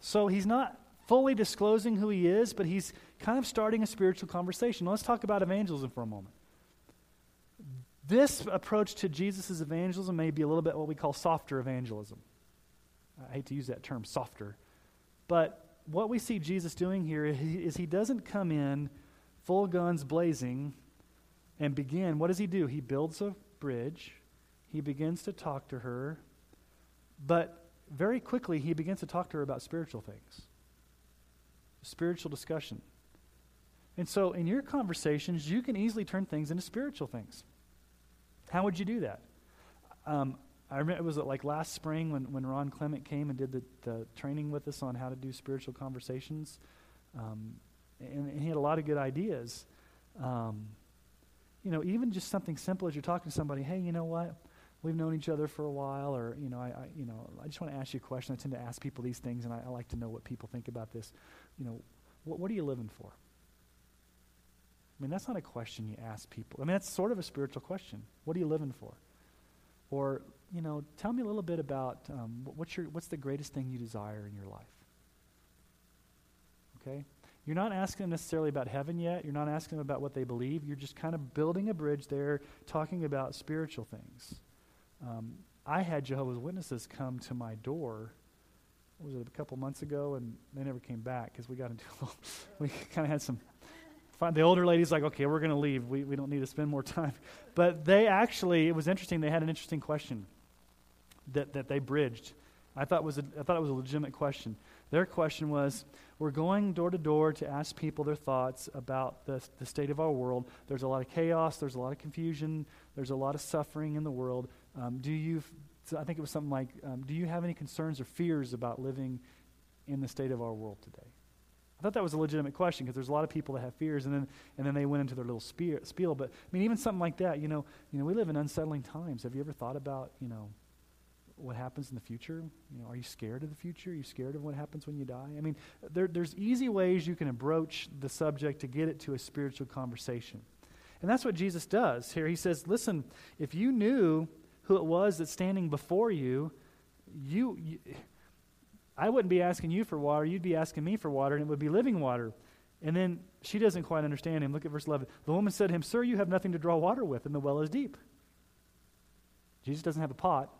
So he's not fully disclosing who he is, but he's kind of starting a spiritual conversation. Let's talk about evangelism for a moment. This approach to Jesus' evangelism may be a little bit what we call softer evangelism. I hate to use that term, softer. But what we see Jesus doing here is he doesn't come in full guns blazing and begin. What does he do? He builds a bridge. He begins to talk to her. But very quickly, he begins to talk to her about spiritual things, spiritual discussion. And so in your conversations, you can easily turn things into spiritual things. How would you do that? I remember, was it like last spring when Ron Clement came and did the training with us on how to do spiritual conversations? And he had a lot of good ideas. Even just something simple as you're talking to somebody, "Hey, you know what? We've known each other for a while, or, I just want to ask you a question. I tend to ask people these things, and I like to know what people think about this. What are you living for?" I mean, that's not a question you ask people. I mean, that's sort of a spiritual question. What are you living for? Or, tell me a little bit about what's the greatest thing you desire in your life? Okay? You're not asking them necessarily about heaven yet. You're not asking them about what they believe. You're just kind of building a bridge there, talking about spiritual things. I had Jehovah's Witnesses come to my door, what was it, a couple months ago, and they never came back because we got into we kind of had some fun. The older lady's like, "Okay, we're going to leave. We don't need to spend more time." But they actually, it was interesting. They had an interesting question that they bridged. I thought it was a legitimate question. Their question was, we're going door to door to ask people their thoughts about the state of our world. There's a lot of chaos. There's a lot of confusion. There's a lot of suffering in the world. I think it was something like, do you have any concerns or fears about living in the state of our world today? I thought that was a legitimate question because there's a lot of people that have fears, and then they went into their little spiel. But I mean, even something like that, we live in unsettling times. Have you ever thought about, what happens in the future? Are you scared of the future? Are you scared of what happens when you die? I mean, there's easy ways you can approach the subject to get it to a spiritual conversation, and that's what Jesus does here. He says, "Listen, if you knew who it was that's standing before you, I wouldn't be asking you for water. You'd be asking me for water, and it would be living water." And then she doesn't quite understand him. Look at verse 11. The woman said to him, "Sir, you have nothing to draw water with, and the well is deep." Jesus doesn't have a pot.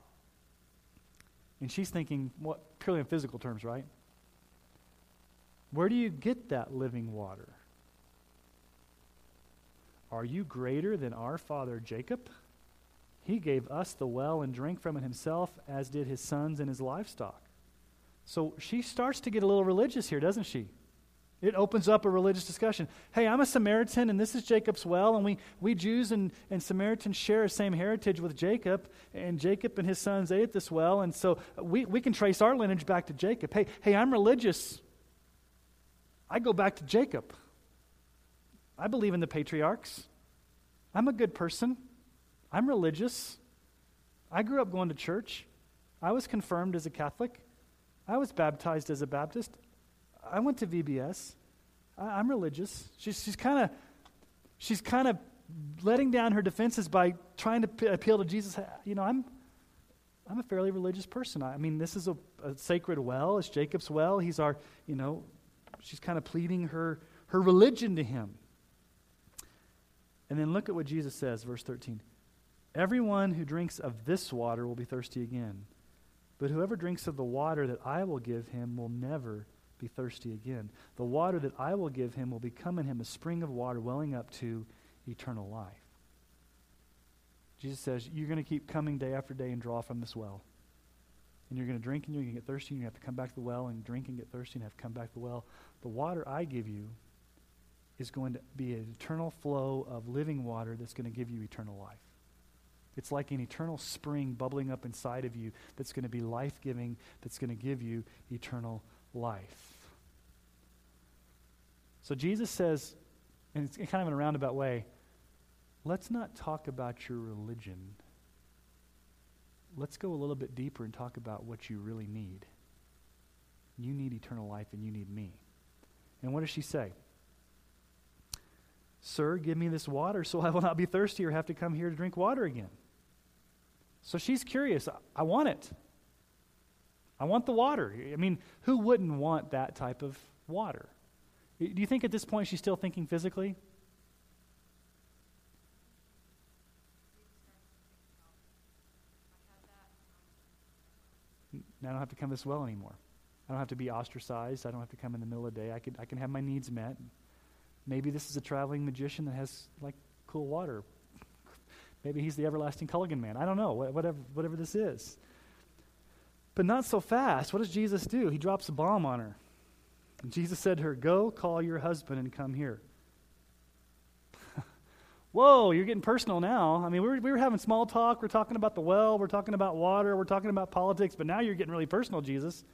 And she's thinking, purely in physical terms, right? Where do you get that living water? Are you greater than our father Jacob? He gave us the well and drank from it himself, as did his sons and his livestock. So she starts to get a little religious here, doesn't she? It opens up a religious discussion. Hey, I'm a Samaritan, and this is Jacob's well, and we Jews and Samaritans share the same heritage with Jacob, and Jacob and his sons ate this well, and so we can trace our lineage back to Jacob. Hey, I'm religious. I go back to Jacob. I believe in the patriarchs. I'm a good person. I'm religious. I grew up going to church. I was confirmed as a Catholic. I was baptized as a Baptist. I went to VBS. I'm religious. She's kind of letting down her defenses by trying to appeal to Jesus. I'm a fairly religious person. I mean, this is a sacred well. It's Jacob's well. He's our, she's kind of pleading her religion to him. And then look at what Jesus says, verse 13. Everyone who drinks of this water will be thirsty again. But whoever drinks of the water that I will give him will never be thirsty again. The water that I will give him will become in him a spring of water welling up to eternal life. Jesus says, you're going to keep coming day after day and draw from this well. And you're going to drink and you're going to get thirsty and you have to come back to the well and drink and get thirsty and have to come back to the well. The water I give you is going to be an eternal flow of living water that's going to give you eternal life. It's like an eternal spring bubbling up inside of you that's going to be life-giving, that's going to give you eternal life. So Jesus says, and it's kind of in a roundabout way, let's not talk about your religion. Let's go a little bit deeper and talk about what you really need. You need eternal life and you need me. And what does she say? Sir, give me this water so I will not be thirsty or have to come here to drink water again. So she's curious. I want it. I want the water. I mean, who wouldn't want that type of water? Do you think at this point she's still thinking physically? I don't have to come this well anymore. I don't have to be ostracized. I don't have to come in the middle of the day. I can have my needs met. Maybe this is a traveling magician that has, cool water. Maybe he's the everlasting Culligan man. I don't know, whatever this is. But not so fast. What does Jesus do? He drops a bomb on her. And Jesus said to her, go call your husband and come here. Whoa, you're getting personal now. I mean, we were having small talk. We're talking about the well. We're talking about water. We're talking about politics. But now you're getting really personal, Jesus.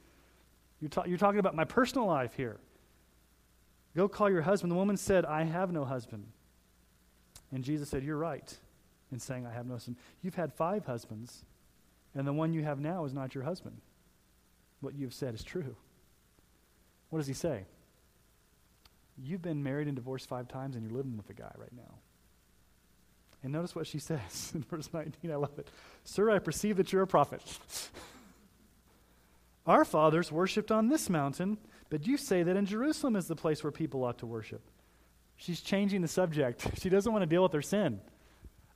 You're talking about my personal life here. Go call your husband. The woman said, I have no husband. And Jesus said, you're right in saying I have no husband. You've had 5 husbands, and the one you have now is not your husband. What you've said is true. What does he say? You've been married and divorced 5 times, and you're living with a guy right now. And notice what she says in verse 19. I love it. Sir, I perceive that you're a prophet. Our fathers worshipped on this mountain, but you say that in Jerusalem is the place where people ought to worship. She's changing the subject. She doesn't want to deal with her sin.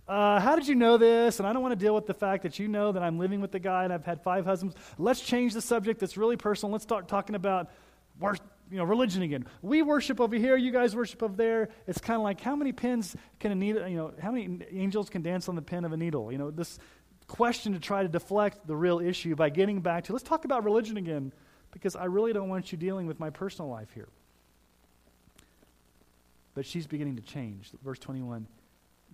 How did you know this? And I don't want to deal with the fact that you know that I'm living with the guy and I've had 5 husbands. Let's change the subject that's really personal. Let's start talking about religion again. We worship over here. You guys worship over there. It's kind of like how many pins can a needle, how many angels can dance on the pin of a needle? This question to try to deflect the real issue by getting back to, let's talk about religion again. because I really don't want you dealing with my personal life here. But she's beginning to change. Verse 21,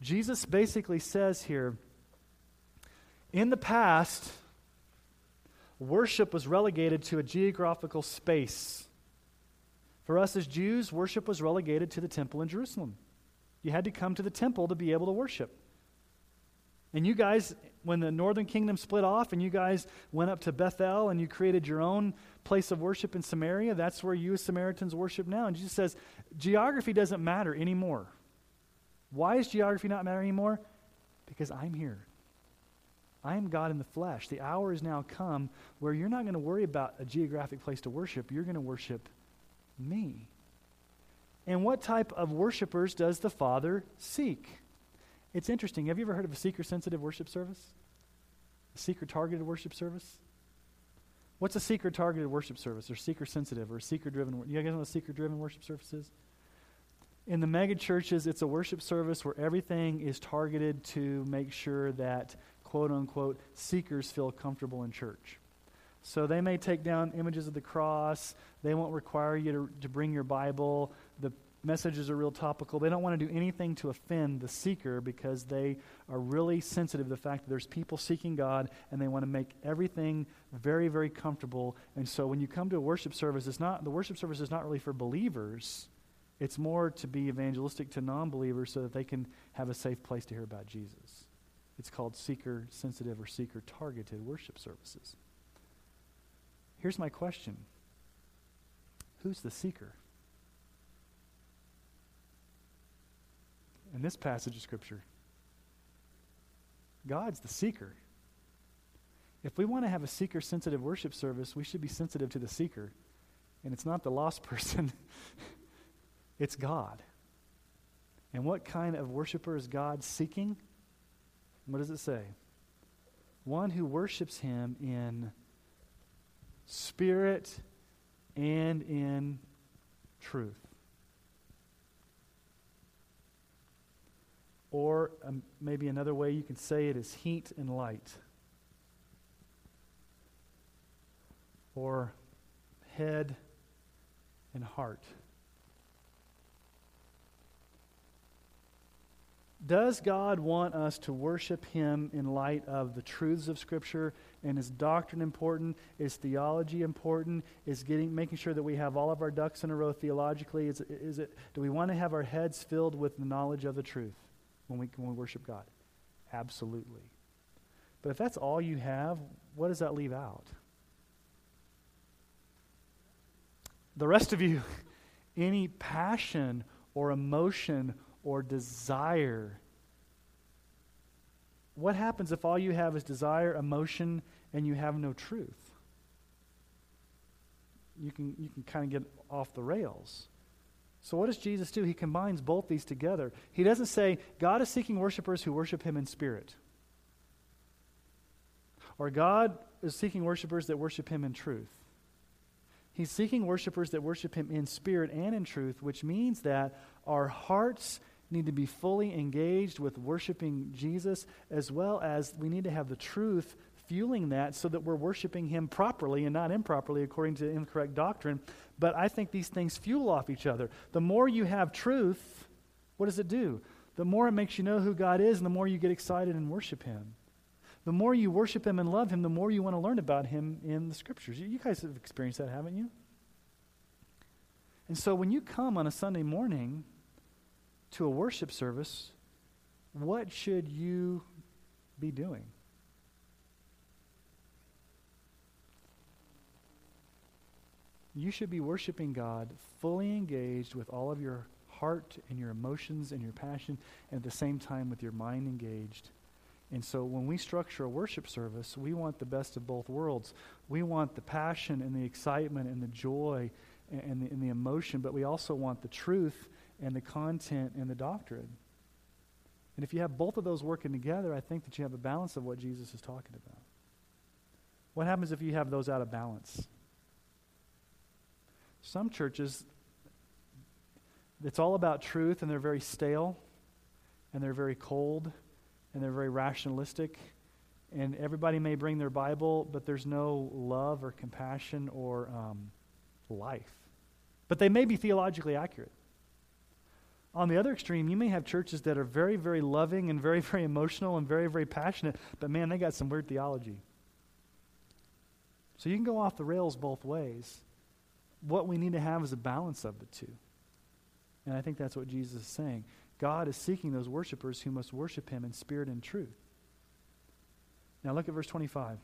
Jesus basically says here, in the past, worship was relegated to a geographical space. For us as Jews, worship was relegated to the temple in Jerusalem. You had to come to the temple to be able to worship. And you guys, when the northern kingdom split off and you guys went up to Bethel and you created your own place of worship in Samaria, that's where you as Samaritans worship now. And Jesus says, geography doesn't matter anymore. Why is geography not matter anymore? Because I'm here. I am God in the flesh. The hour is now come where you're not going to worry about a geographic place to worship. You're going to worship me. And what type of worshipers does the Father seek? It's interesting. Have you ever heard of a seeker-sensitive worship service? A seeker-targeted worship service? What's a seeker-targeted worship service, or seeker-sensitive, or seeker-driven? You guys know what seeker-driven worship service is? In the mega churches, it's a worship service where everything is targeted to make sure that quote-unquote, seekers feel comfortable in church. So they may take down images of the cross. They won't require you to bring your Bible. The messages are real topical. They don't want to do anything to offend the seeker because they are really sensitive to the fact that there's people seeking God, and they want to make everything very, very comfortable. And so when you come to a worship service, the worship service is not really for believers. It's more to be evangelistic to non-believers so that they can have a safe place to hear about Jesus. It's called seeker-sensitive or seeker-targeted worship services. Here's my question. Who's the seeker? In this passage of Scripture, God's the seeker. If we want to have a seeker-sensitive worship service, we should be sensitive to the seeker. And it's not the lost person. It's God. And what kind of worshiper is God seeking? What does it say? One who worships him in spirit and in truth. Or maybe another way you can say it is heat and light. Or head and heart. Does God want us to worship him in light of the truths of Scripture? And is doctrine important? Is theology important? Is making sure that we have all of our ducks in a row theologically? Do we want to have our heads filled with the knowledge of the truth when we worship God? Absolutely. But if that's all you have, what does that leave out? The rest of you, any passion or emotion or desire. What happens if all you have is desire, emotion, and you have no truth? You can kind of get off the rails. So what does Jesus do? He combines both these together. He doesn't say, God is seeking worshipers who worship him in spirit. Or God is seeking worshipers that worship him in truth. He's seeking worshipers that worship him in spirit and in truth, which means that our hearts need to be fully engaged with worshiping Jesus, as well as we need to have the truth fueling that so that we're worshiping him properly and not improperly according to incorrect doctrine. But I think these things fuel off each other. The more you have truth, what does it do? The more it makes you know who God is, and the more you get excited and worship him. The more you worship him and love him, the more you want to learn about him in the Scriptures. You guys have experienced that, haven't you? And so when you come on a Sunday morning to a worship service, what should you be doing? You should be worshiping God, fully engaged with all of your heart and your emotions and your passion, and at the same time with your mind engaged. And so when we structure a worship service, we want the best of both worlds. We want the passion and the excitement and the joy and the emotion, but we also want the truth and the content and the doctrine. And if you have both of those working together, I think that you have a balance of what Jesus is talking about. What happens if you have those out of balance? Some churches, it's all about truth, and they're very stale, and they're very cold, and they're very rationalistic, and everybody may bring their Bible, but there's no love or compassion or life. But they may be theologically accurate. On the other extreme, you may have churches that are very, very loving and very, very emotional and very, very passionate, but man, they got some weird theology. So you can go off the rails both ways. What we need to have is a balance of the two. And I think that's what Jesus is saying. God is seeking those worshipers who must worship him in spirit and truth. Now look at verse 25.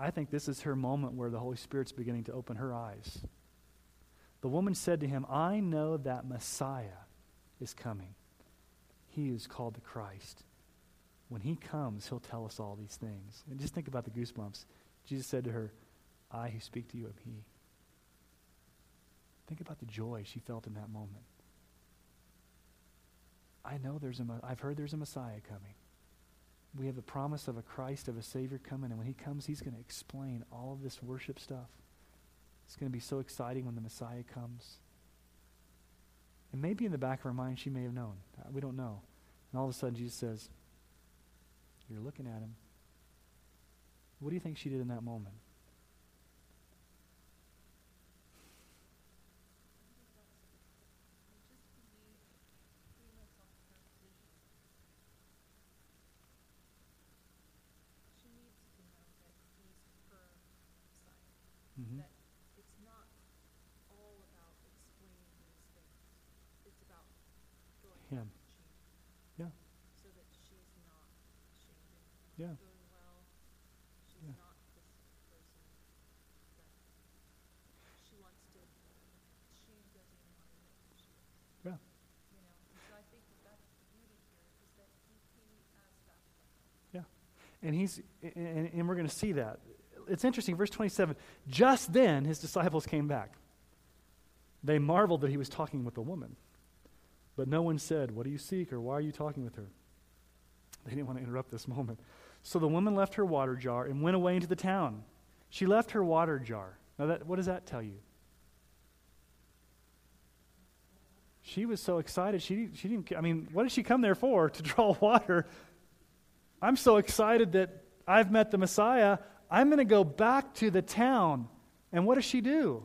I think this is her moment where the Holy Spirit's beginning to open her eyes. The woman said to him, I know that Messiah is coming. He is called the Christ. When he comes, he'll tell us all these things. And just think about the goosebumps. Jesus said to her, I who speak to you am he. Think about the joy she felt in that moment. I know I've heard there's a Messiah coming. We have the promise of a Christ, of a Savior coming, and when he comes, he's going to explain all of this worship stuff. It's going to be so exciting when the Messiah comes. And maybe in the back of her mind, she may have known. We don't know. And all of a sudden, Jesus says, you're looking at him. What do you think she did in that moment? Yeah. Doing well. She's not this person that she wants to, she doesn't even want to know who she is. Yeah. You know, and so I think that's the beauty here, is that he asks that question. Yeah. And and we're going to see that. It's interesting, verse 27, just then his disciples came back. They marveled that he was talking with a woman. But no one said, what do you seek, or why are you talking with her? They didn't want to interrupt this moment. So the woman left her water jar and went away into the town. She left her water jar. Now, what does that tell you? She was so excited. She didn't, I mean, what did she come there for? To draw water? I'm so excited that I've met the Messiah. I'm going to go back to the town. And what does she do?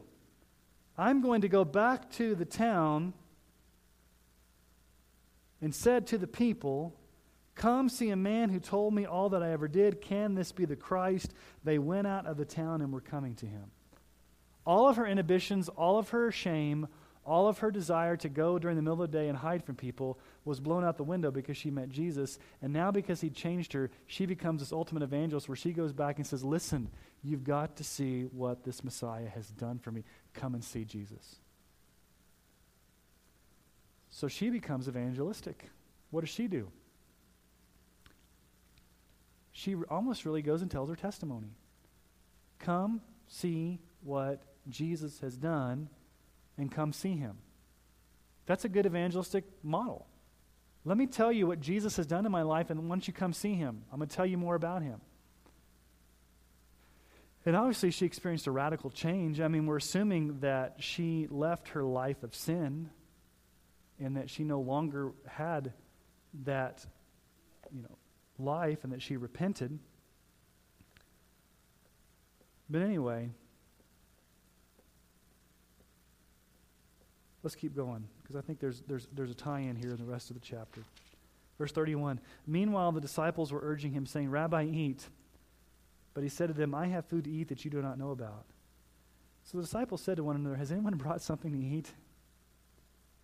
I'm going to go back to the town and said to the people, come see a man who told me all that I ever did. Can this be the Christ? They went out of the town and were coming to him. All of her inhibitions, all of her shame, all of her desire to go during the middle of the day and hide from people was blown out the window because she met Jesus. And now because he changed her, she becomes this ultimate evangelist where she goes back and says, listen, you've got to see what this Messiah has done for me. Come and see Jesus. So she becomes evangelistic. What does she do? She almost really goes and tells her testimony. Come see what Jesus has done and come see him. That's a good evangelistic model. Let me tell you what Jesus has done in my life, and once you come see him, I'm going to tell you more about him. And obviously she experienced a radical change. I mean, we're assuming that she left her life of sin and that she no longer had that, life, and that she repented. But anyway, let's keep going, because I think there's a tie-in here in the rest of the chapter. Verse 31, meanwhile the disciples were urging him, saying, Rabbi, eat. But he said to them, I have food to eat that you do not know about. So the disciples said to one another, has anyone brought something to eat?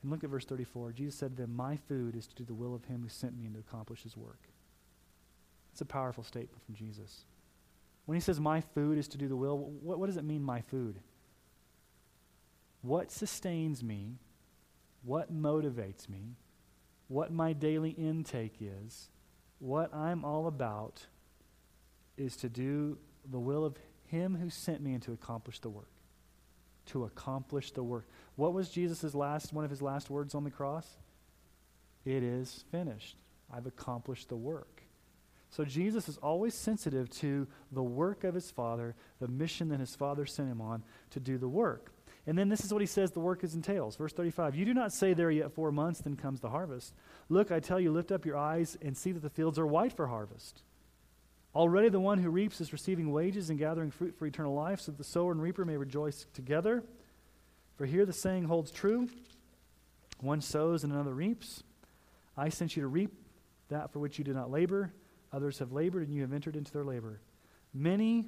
And look at verse 34. Jesus said to them, my food is to do the will of him who sent me and to accomplish his work. It's a powerful statement from Jesus. When he says, my food is to do the will, what does it mean, my food? What sustains me? What motivates me? What my daily intake is? What I'm all about is to do the will of him who sent me and to accomplish the work. to accomplish the work. What was Jesus' one of his last words on the cross? It is finished. I've accomplished the work. So Jesus is always sensitive to the work of his Father, the mission that his Father sent him on to do the work. And then this is what he says the work entails. Verse 35, you do not say there yet 4 months, then comes the harvest. Look, I tell you, lift up your eyes and see that the fields are white for harvest. Already the one who reaps is receiving wages and gathering fruit for eternal life, so that the sower and reaper may rejoice together. For here the saying holds true, one sows and another reaps. I sent you to reap that for which you did not labor. Others have labored, and you have entered into their labor. Many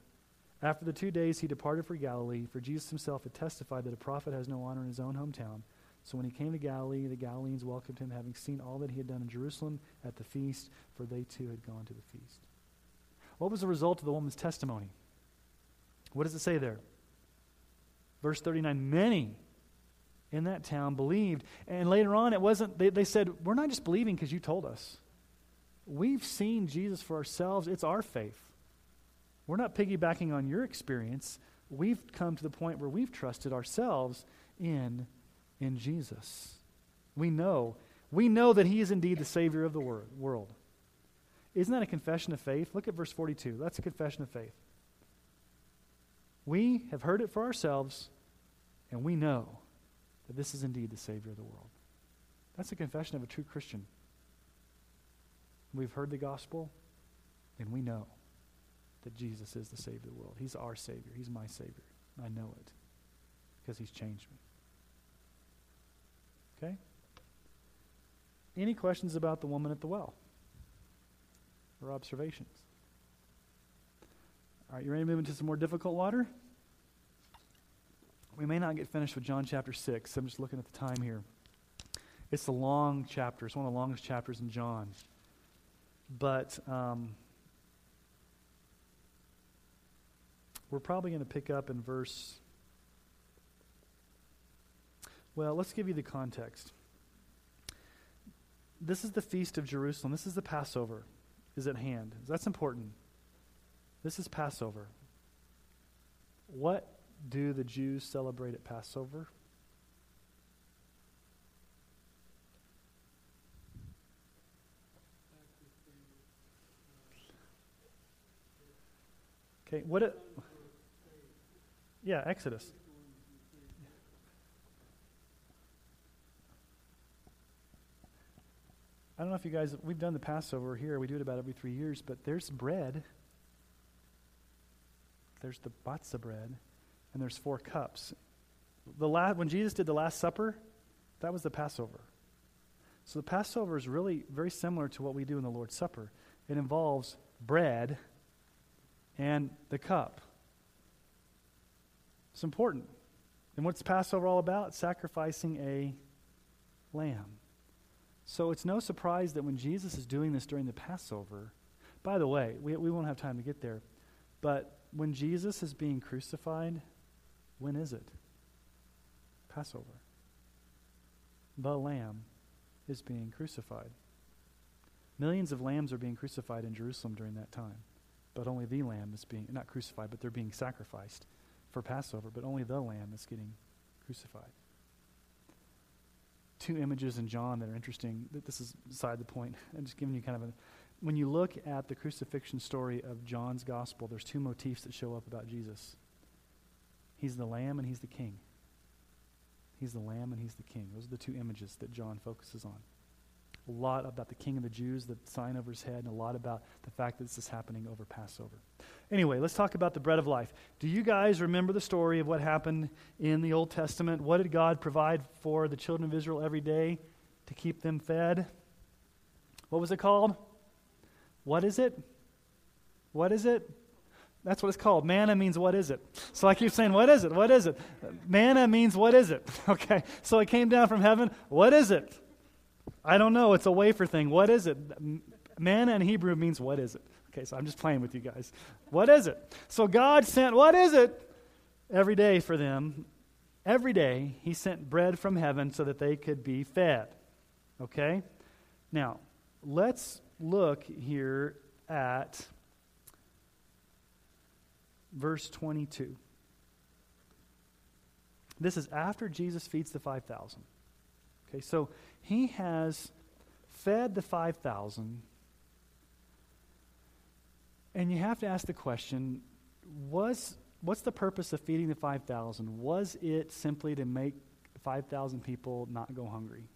After the 2 days, he departed for Galilee, for Jesus himself had testified that a prophet has no honor in his own hometown. So when he came to Galilee, the Galileans welcomed him, having seen all that he had done in Jerusalem at the feast, for they too had gone to the feast. What was the result of the woman's testimony? What does it say there? Verse 39, many in that town believed. And later on, it wasn't, they said, we're not just believing because you told us. We've seen Jesus for ourselves. It's our faith. We're not piggybacking on your experience. We've come to the point where we've trusted ourselves in Jesus. We know that he is indeed the Savior of the world. Isn't that a confession of faith? Look at verse 42. That's a confession of faith. We have heard it for ourselves, and we know that this is indeed the Savior of the world. That's a confession of a true Christian. We've heard the gospel, and we know that Jesus is the Savior of the world. He's our Savior. He's my Savior. I know it because he's changed me. Okay? Any questions about the woman at the well or observations? All right, you ready to move into some more difficult water? We may not get finished with John chapter 6. I'm just looking at the time here. It's a long chapter. It's one of the longest chapters in John. But we're probably going to pick up in verse... Well, let's give you the context. This is the Feast of Jerusalem. This is the Passover is at hand. That's important. This is Passover. What do the Jews celebrate at Passover? Okay, Exodus. I don't know if you guys, we've done the Passover here. We do it about every 3 years, but there's bread. There's the matzah bread, and there's 4 cups. When Jesus did the Last Supper, that was the Passover. So the Passover is really very similar to what we do in the Lord's Supper. It involves bread and the cup. It's important. And what's Passover all about? Sacrificing a lamb. So it's no surprise that when Jesus is doing this during the Passover, by the way, we won't have time to get there, but when Jesus is being crucified, when is it? Passover. The lamb is being crucified. Millions of lambs are being crucified in Jerusalem during that time. But only the lamb is being, not crucified, but they're being sacrificed for Passover, but only the lamb is getting crucified. 2 images in John that are interesting. This is beside the point. I'm just giving you kind of a, when you look at the crucifixion story of John's gospel, there's 2 motifs that show up about Jesus. He's the lamb and he's the king. He's the lamb and he's the king. Those are the 2 images that John focuses on. A lot about the king of the Jews, the sign over his head, and a lot about the fact that this is happening over Passover. Anyway, let's talk about the bread of life. Do you guys remember the story of what happened in the Old Testament? What did God provide for the children of Israel every day to keep them fed? What was it called? What is it? That's what it's called. Manna means what is it? So I keep saying, what is it? What is it? Manna means what is it? Okay, so it came down from heaven. What is it? I don't know. It's a wafer thing. What is it? Manna in Hebrew means what is it? Okay, so I'm just playing with you guys. What is it? So God sent, what is it? Every day for them. Every day he sent bread from heaven so that they could be fed. Okay? Now, let's look here at verse 22. This is after Jesus feeds the 5,000. Okay, so he has fed the 5,000. And you have to ask the question, what's the purpose of feeding the 5,000? Was it simply to make 5,000 people not go hungry?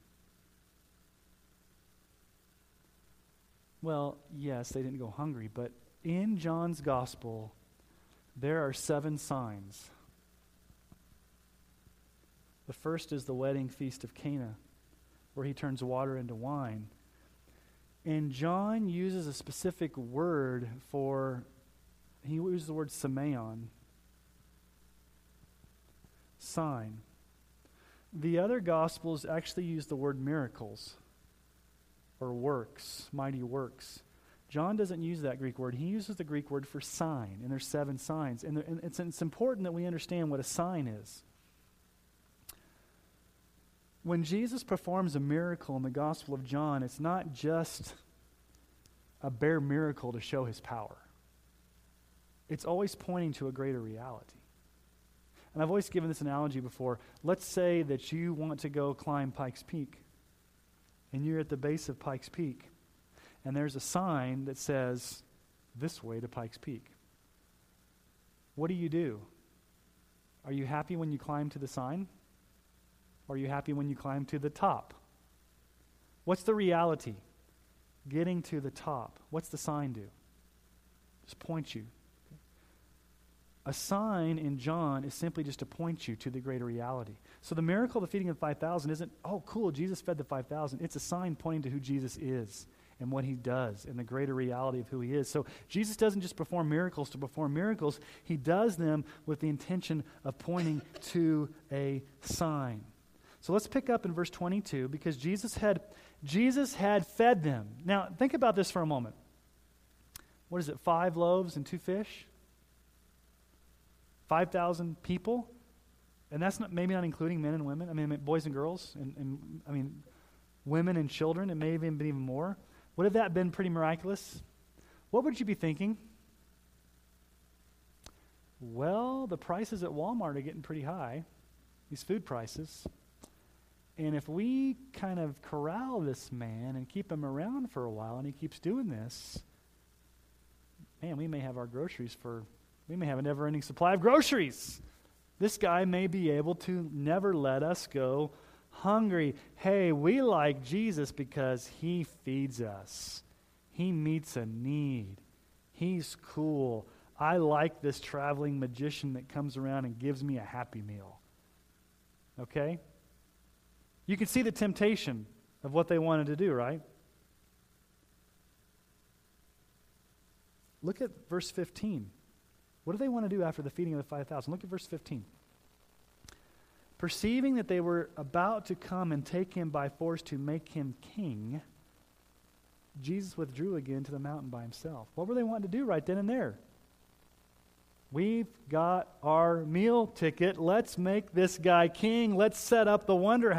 Well, yes, they didn't go hungry, but in John's gospel, there are 7 signs. The first is the wedding feast of Cana, where he turns water into wine. And John uses a specific word for, he uses the word semeion, sign. The other Gospels actually use the word miracles or works, mighty works. John doesn't use that Greek word. He uses the Greek word for sign, and there's 7 signs. And it's important that we understand what a sign is. When Jesus performs a miracle in the Gospel of John, it's not just a bare miracle to show his power. It's always pointing to a greater reality. And I've always given this analogy before. Let's say that you want to go climb Pike's Peak, and you're at the base of Pike's Peak, and there's a sign that says, this way to Pike's Peak. What do? Are you happy when you climb to the sign? Or are you happy when you climb to the top? What's the reality? Getting to the top. What's the sign do? Just point you. Okay. A sign in John is simply just to point you to the greater reality. So the miracle of the feeding of the 5,000 isn't, oh, cool, Jesus fed the 5,000. It's a sign pointing to who Jesus is and what he does and the greater reality of who he is. So Jesus doesn't just perform miracles to perform miracles. He does them with the intention of pointing to a sign. So let's pick up in verse 22, because Jesus had fed them. Now, think about this for a moment. What is it, 5 loaves and 2 fish? 5,000 people? And that's not maybe not including men and women. I mean, boys and girls, and I mean, women and children, and maybe even more. Would have that been pretty miraculous? What would you be thinking? Well, the prices at Walmart are getting pretty high, these food prices. And if we kind of corral this man and keep him around for a while and he keeps doing this, man, we may have our groceries we may have a never-ending supply of groceries. This guy may be able to never let us go hungry. Hey, we like Jesus because he feeds us. He meets a need. He's cool. I like this traveling magician that comes around and gives me a happy meal. Okay? You can see the temptation of what they wanted to do, right? Look at verse 15. What do they want to do after the feeding of the 5,000? Look at verse 15. Perceiving that they were about to come and take him by force to make him king, Jesus withdrew again to the mountain by himself. What were they wanting to do right then and there? We've got our meal ticket. Let's make this guy king. Let's set up the Wonder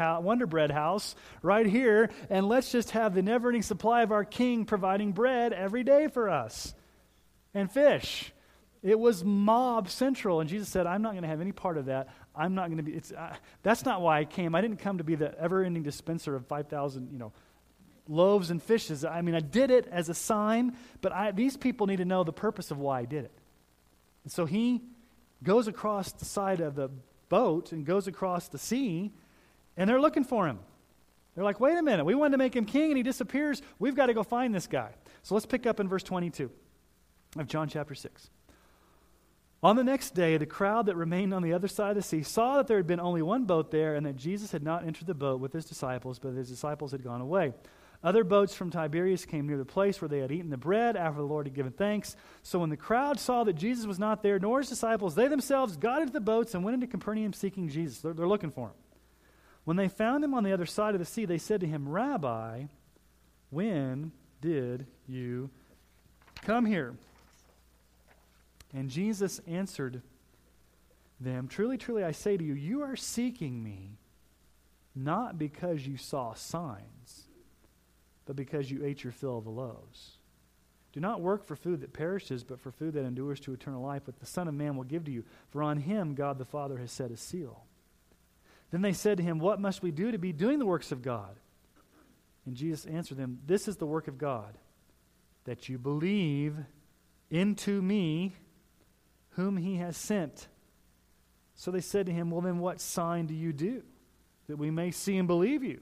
Bread house right here, and let's just have the never-ending supply of our king providing bread every day for us and fish. It was mob central, and Jesus said, I'm not going to have any part of that. I'm not going to be, that's not why I came. I didn't come to be the ever-ending dispenser of 5,000, loaves and fishes. I mean, I did it as a sign, but these people need to know the purpose of why I did it. And so he goes across the side of the boat and goes across the sea, and they're looking for him. They're like, wait a minute, we wanted to make him king, and he disappears. We've got to go find this guy. So let's pick up in verse 22 of John chapter 6. On the next day, the crowd that remained on the other side of the sea saw that there had been only one boat there, and that Jesus had not entered the boat with his disciples, but his disciples had gone away. Other boats from Tiberias came near the place where they had eaten the bread after the Lord had given thanks. So when the crowd saw that Jesus was not there, nor his disciples, they themselves got into the boats and went into Capernaum seeking Jesus. They're looking for him. When they found him on the other side of the sea, they said to him, Rabbi, when did you come here? And Jesus answered them, Truly, truly, I say to you, you are seeking me, not because you saw signs, but because you ate your fill of the loaves. Do not work for food that perishes, but for food that endures to eternal life, which the Son of Man will give to you. For on him God the Father has set his seal. Then they said to him, What must we do to be doing the works of God? And Jesus answered them, This is the work of God, that you believe into me, whom he has sent. So they said to him, Well, then what sign do you do, that we may see and believe you?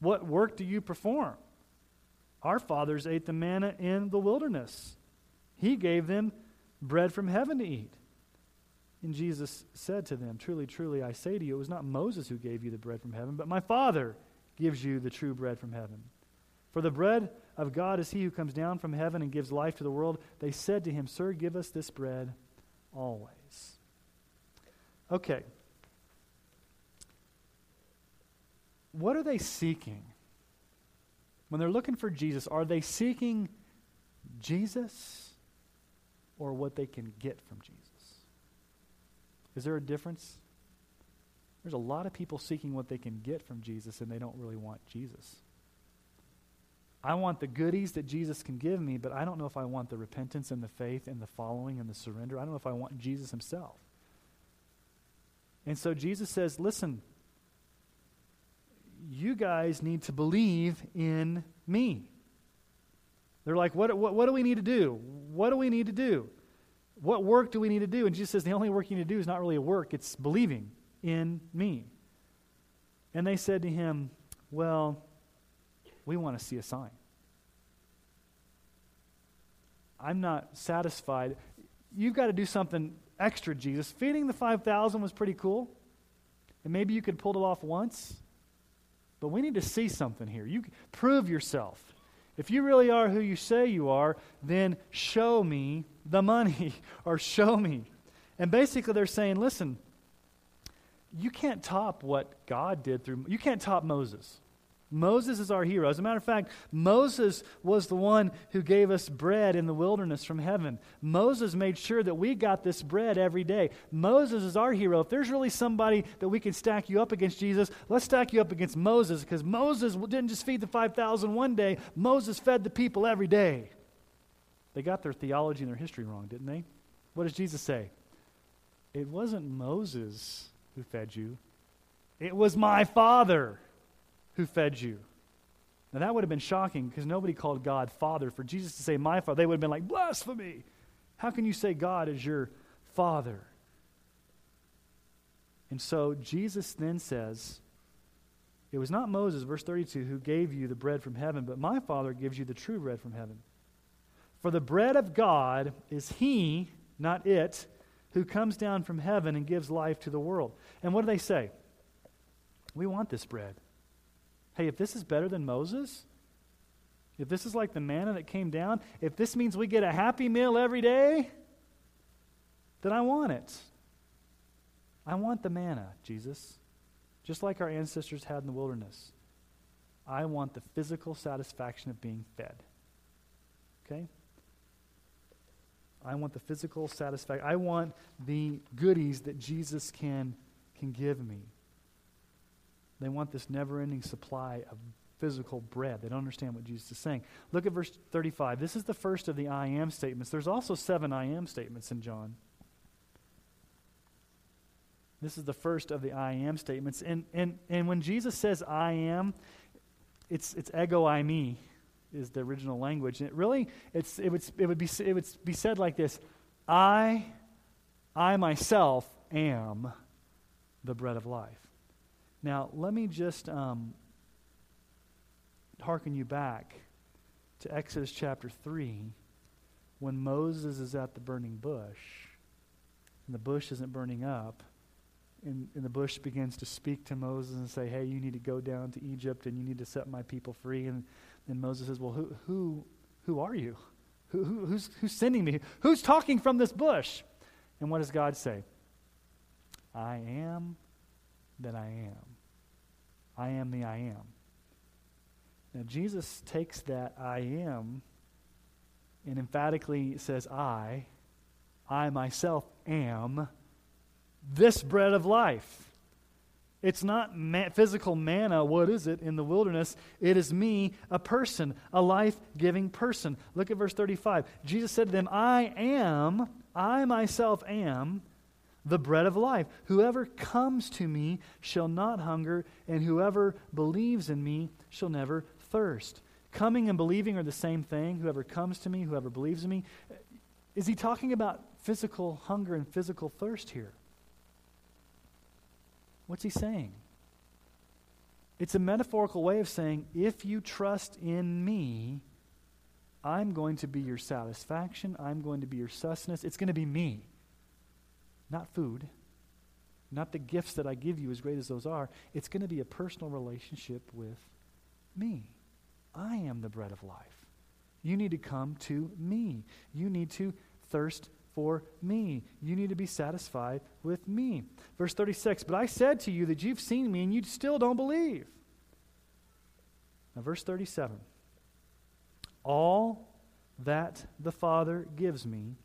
What work do you perform? Our fathers ate the manna in the wilderness. He gave them bread from heaven to eat. And Jesus said to them, Truly, truly, I say to you, it was not Moses who gave you the bread from heaven, but my Father gives you the true bread from heaven. For the bread of God is he who comes down from heaven and gives life to the world. They said to him, Sir, give us this bread always. Okay. What are they seeking? When they're looking for Jesus, are they seeking Jesus or what they can get from Jesus? Is there a difference? There's a lot of people seeking what they can get from Jesus, and they don't really want Jesus. I want the goodies that Jesus can give me, but I don't know if I want the repentance and the faith and the following and the surrender. I don't know if I want Jesus himself. And so Jesus says, listen, you guys need to believe in me. They're like, what do we need to do? What do we need to do? What work do we need to do? And Jesus says, the only work you need to do is not really a work. It's believing in me. And they said to him, well, we want to see a sign. I'm not satisfied. You've got to do something extra, Jesus. Feeding the 5,000 was pretty cool. And maybe you could pull it off once. But we need to see something here. You prove yourself. If you really are who you say you are, then show me the money or show me. And basically they're saying, listen, you can't top what God did through, you can't top Moses. Moses is our hero. As a matter of fact, Moses was the one who gave us bread in the wilderness from heaven. Moses made sure that we got this bread every day. Moses is our hero. If there's really somebody that we can stack you up against Jesus, let's stack you up against Moses, because Moses didn't just feed the 5,000 one day. Moses fed the people every day. They got their theology and their history wrong, didn't they? What does Jesus say? It wasn't Moses who fed you. It was my Father who fed you. Now that would have been shocking, because nobody called God Father. For Jesus to say my Father, they would have been like, blasphemy! How can you say God is your Father? And so Jesus then says, it was not Moses, verse 32, who gave you the bread from heaven, but my Father gives you the true bread from heaven. For the bread of God is he, not it, who comes down from heaven and gives life to the world. And what do they say? We want this bread. Hey, if this is better than Moses, if this is like the manna that came down, if this means we get a happy meal every day, then I want it. I want the manna, Jesus, just like our ancestors had in the wilderness. I want the physical satisfaction of being fed. Okay? I want the physical satisfaction. I want the goodies that Jesus can give me. They want this never-ending supply of physical bread. They don't understand what Jesus is saying. Look at verse 35. This is the first of the I am statements. There's also 7 I am statements in John. This is the first of the I am statements. And when Jesus says I am, it's ego I me is the original language. And it would be said like this: I myself am the bread of life. Now, let me just hearken you back to Exodus chapter 3, when Moses is at the burning bush, and the bush isn't burning up, in the bush begins to speak to Moses and say, hey, you need to go down to Egypt and you need to set my people free. And then Moses says, well, who are you? Who's sending me? Who's talking from this bush? And what does God say? I am that I am. I am the I am. Now, Jesus takes that I am and emphatically says, I myself am this bread of life. It's not physical manna. What is it in the wilderness? It is me, a person, a life-giving person. Look at verse 35. Jesus said to them, I myself am the bread of life. Whoever comes to me shall not hunger, and whoever believes in me shall never thirst. Coming and believing are the same thing. Whoever comes to me, whoever believes in me. Is he talking about physical hunger and physical thirst here? What's he saying? It's a metaphorical way of saying, if you trust in me, I'm going to be your satisfaction. I'm going to be your sustenance. It's going to be me, not food, not the gifts that I give you, as great as those are. It's going to be a personal relationship with me. I am the bread of life. You need to come to me. You need to thirst for me. You need to be satisfied with me. Verse 36, but I said to you that you've seen me and you still don't believe. Now verse 37, all that the Father gives me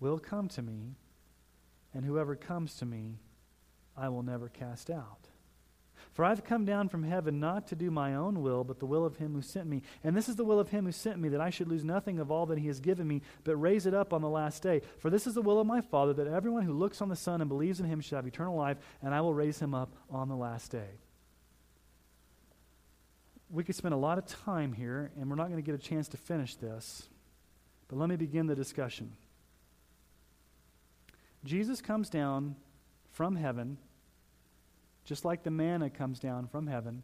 will come to me, and whoever comes to me I will never cast out. For I've come down from heaven not to do my own will, but the will of him who sent me. And this is the will of him who sent me, that I should lose nothing of all that he has given me, but raise it up on the last day. For this is the will of my Father, that everyone who looks on the Son and believes in him shall have eternal life, and I will raise him up on the last day. We could spend a lot of time here, and we're not going to get a chance to finish this, but let me begin the discussion. Jesus comes down from heaven, just like the manna comes down from heaven.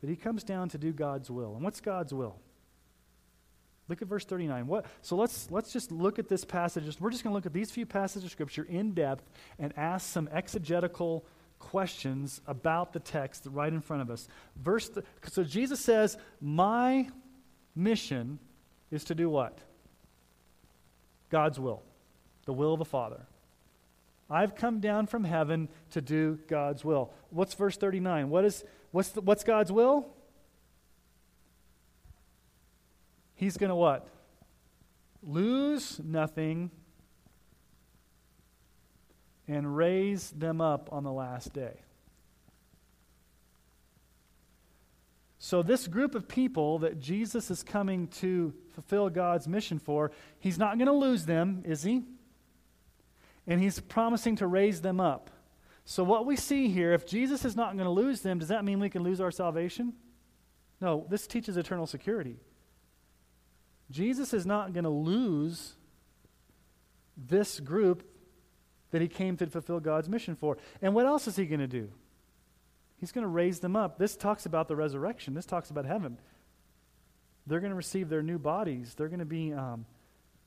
But he comes down to do God's will. And what's God's will? Look at verse 39. So let's just look at this passage. We're just going to look at these few passages of Scripture in depth and ask some exegetical questions about the text right in front of us. So Jesus says, my mission is to do what? God's will. The will of the Father. I've come down from heaven to do God's will. What's verse 39? What's God's will? He's going to what? Lose nothing and raise them up on the last day. So this group of people that Jesus is coming to fulfill God's mission for, he's not going to lose them, is he? And he's promising to raise them up. So what we see here, if Jesus is not going to lose them, does that mean we can lose our salvation? No, this teaches eternal security. Jesus is not going to lose this group that he came to fulfill God's mission for. And what else is he going to do? He's going to raise them up. This talks about the resurrection. This talks about heaven. They're going to receive their new bodies. They're going to be in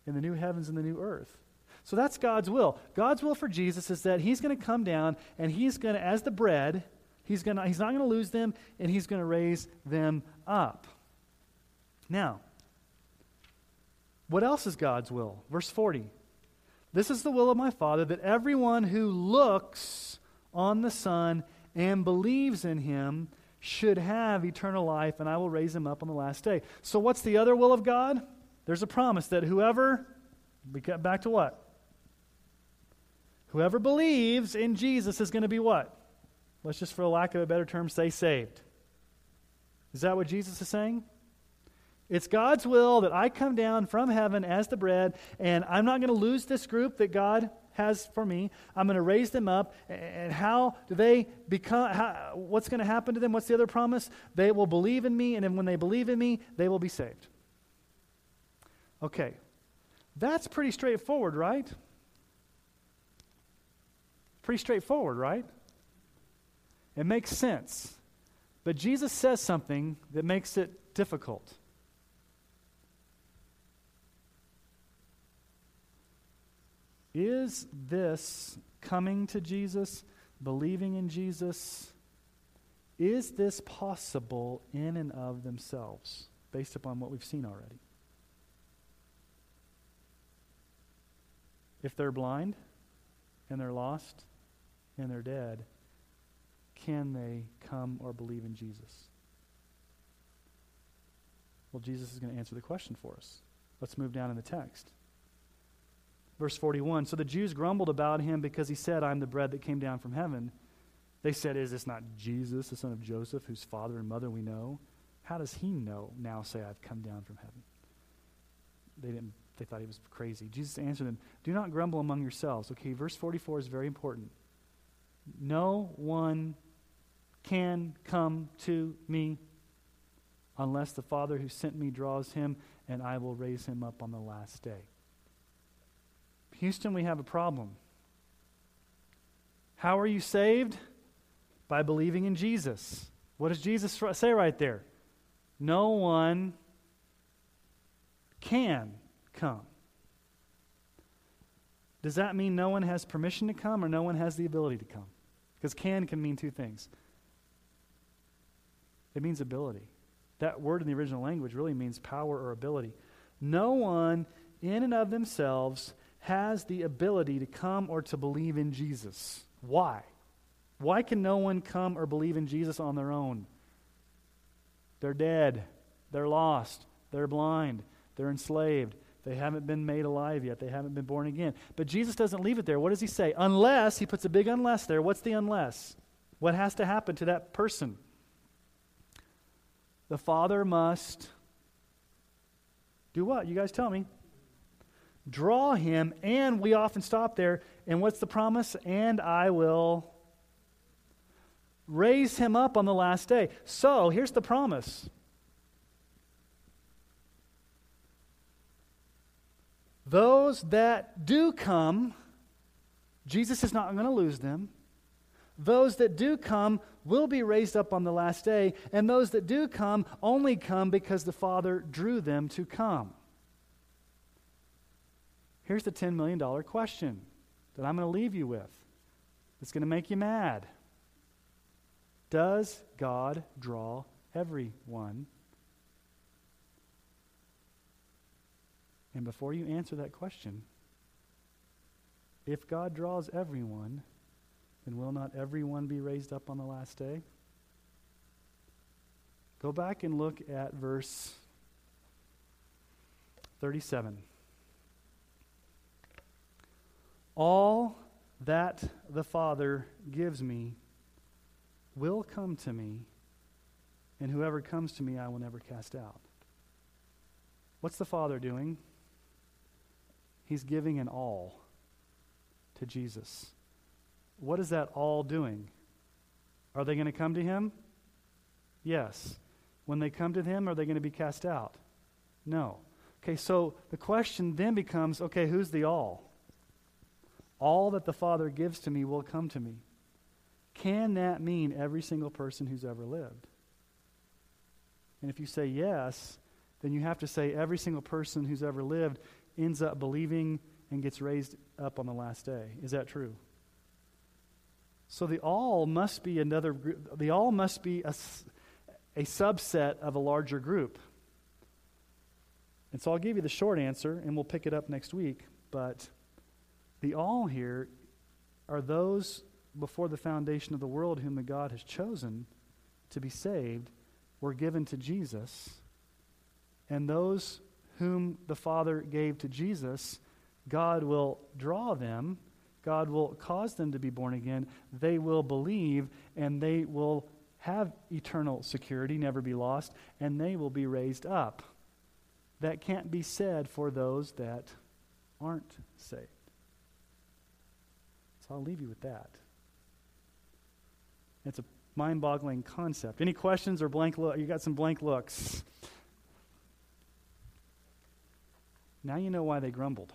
the new heavens and the new earth. So that's God's will. God's will for Jesus is that he's going to come down and he's going to, as the bread, he's not going to lose them and he's going to raise them up. Now, what else is God's will? Verse 40. This is the will of my Father, that everyone who looks on the Son and believes in him should have eternal life, and I will raise him up on the last day. So what's the other will of God? There's a promise that Whoever believes in Jesus is going to be what? Let's just, for lack of a better term, say saved. Is that what Jesus is saying? It's God's will that I come down from heaven as the bread, and I'm not going to lose this group that God has for me. I'm going to raise them up, and how do they become? What's going to happen to them? What's the other promise? They will believe in me, and then when they believe in me, they will be saved. Okay. That's pretty straightforward, right? It makes sense. But Jesus says something that makes it difficult. Is this coming to Jesus, believing in Jesus, is this possible in and of themselves, based upon what we've seen already? If they're blind, and they're lost, and they're dead, can they come or believe in Jesus? Well, Jesus is going to answer the question for us. Let's move down in the text. Verse 41, so the Jews grumbled about him because he said, I'm the bread that came down from heaven. They said, is this not Jesus, the son of Joseph, whose father and mother we know? How does he know now say I've come down from heaven? They thought he was crazy. Jesus answered them, do not grumble among yourselves. Okay, verse 44 is very important. No one can come to me unless the Father who sent me draws him, and I will raise him up on the last day. Houston, we have a problem. How are you saved? By believing in Jesus. What does Jesus say right there? No one can come. Does that mean no one has permission to come or no one has the ability to come? Because can mean two things. It means ability. That word in the original language really means power or ability. No one in and of themselves has the ability to come or to believe in Jesus. Why? Why can no one come or believe in Jesus on their own? They're dead. They're lost. They're blind. They're enslaved. They haven't been made alive yet. They haven't been born again. But Jesus doesn't leave it there. What does he say? Unless, he puts a big unless there. What's the unless? What has to happen to that person? The Father must do what? You guys tell me. Draw him, and we often stop there. And what's the promise? And I will raise him up on the last day. So, here's the promise. Those that do come, Jesus is not going to lose them. Those that do come will be raised up on the last day, and those that do come only come because the Father drew them to come. Here's the $10 million question that I'm going to leave you with. It's going to make you mad. Does God draw everyone? And before you answer that question, if God draws everyone, then will not everyone be raised up on the last day? Go back and look at verse 37. All that the Father gives me will come to me, and whoever comes to me I will never cast out. What's the Father doing? He's giving an all to Jesus. What is that all doing? Are they going to come to him? Yes. When they come to him, are they going to be cast out? No. Okay, so the question then becomes, okay, who's the all? All that the Father gives to me will come to me. Can that mean every single person who's ever lived? And if you say yes, then you have to say every single person who's ever lived ends up believing and gets raised up on the last day. Is that true? So the all must be another group. The all must be a subset of a larger group. And so I'll give you the short answer, and we'll pick it up next week, but the all here are those before the foundation of the world whom the God has chosen to be saved were given to Jesus, and those whom the Father gave to Jesus, God will draw them, God will cause them to be born again, they will believe, and they will have eternal security, never be lost, and they will be raised up. That can't be said for those that aren't saved. I'll leave you with that. It's a mind-boggling concept. Any questions or blank look? You got some blank looks. Now you know why they grumbled.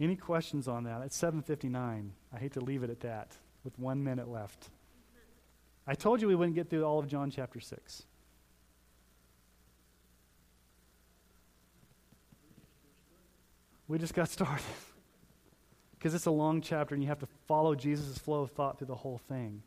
Any questions on that? It's 7:59. I hate to leave it at that with 1 minute left. I told you we wouldn't get through all of John chapter 6. We just got started. because it's a long chapter and you have to follow Jesus' flow of thought through the whole thing.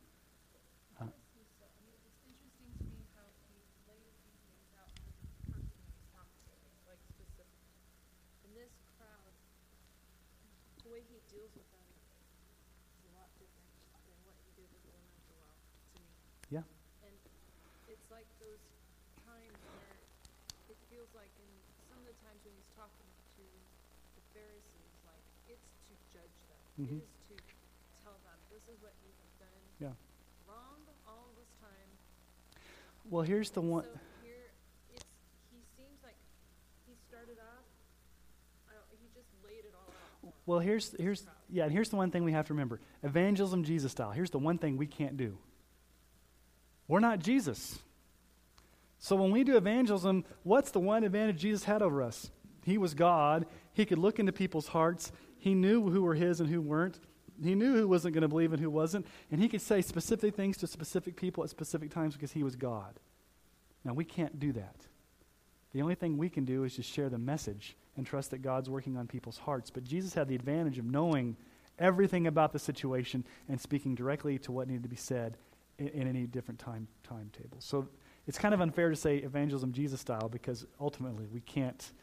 Mm-hmm. Is to tell them, this is what you have done wrong all this time. Well, here's the one. So here, he seems like he started off, he just laid it all out. Well, here's the one thing we have to remember. Evangelism Jesus style. Here's the one thing we can't do. We're not Jesus. So when we do evangelism, what's the one advantage Jesus had over us? He was God. He could look into people's hearts. He knew who were his and who weren't. He knew who wasn't going to believe and who wasn't. And he could say specific things to specific people at specific times because he was God. Now, we can't do that. The only thing we can do is just share the message and trust that God's working on people's hearts. But Jesus had the advantage of knowing everything about the situation and speaking directly to what needed to be said in any different timetable. So it's kind of unfair to say evangelism Jesus style because ultimately we can't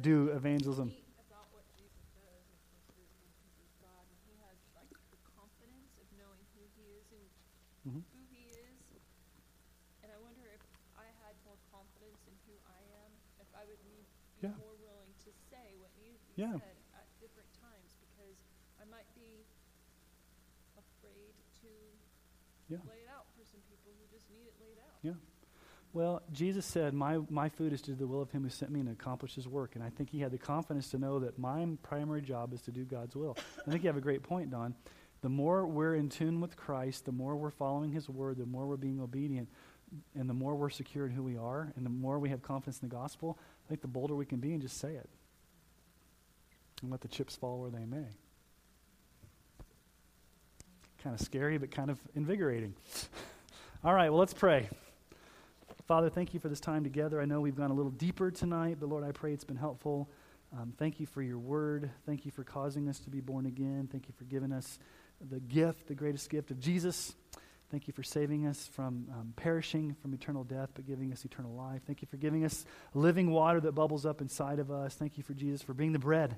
do evangelism. Mm-hmm. Who he is, and I wonder if I had more confidence in who I am, if I would be more willing to say what needed to be said at different times, because I might be afraid to lay it out for some people who just need it laid out. Yeah. Well, Jesus said, my food is to do the will of him who sent me and accomplish his work, and I think he had the confidence to know that my primary job is to do God's will. I think you have a great point, Don. The more we're in tune with Christ, the more we're following his word, the more we're being obedient, and the more we're secure in who we are, and the more we have confidence in the gospel, I think the bolder we can be and just say it. And let the chips fall where they may. Kind of scary, but kind of invigorating. All right, well, let's pray. Father, thank you for this time together. I know we've gone a little deeper tonight, but Lord, I pray it's been helpful. Thank you for your word. Thank you for causing us to be born again. Thank you for giving us the greatest gift of Jesus. Thank you for saving us from perishing from eternal death, but giving us eternal life. Thank you for giving us living water that bubbles up inside of us. Thank you for Jesus for being the bread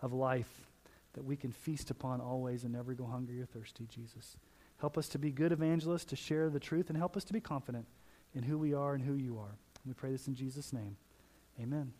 of life that we can feast upon always and never go hungry or thirsty, Jesus. Help us to be good evangelists, to share the truth, and help us to be confident in who we are and who you are. We pray this in Jesus' name. Amen.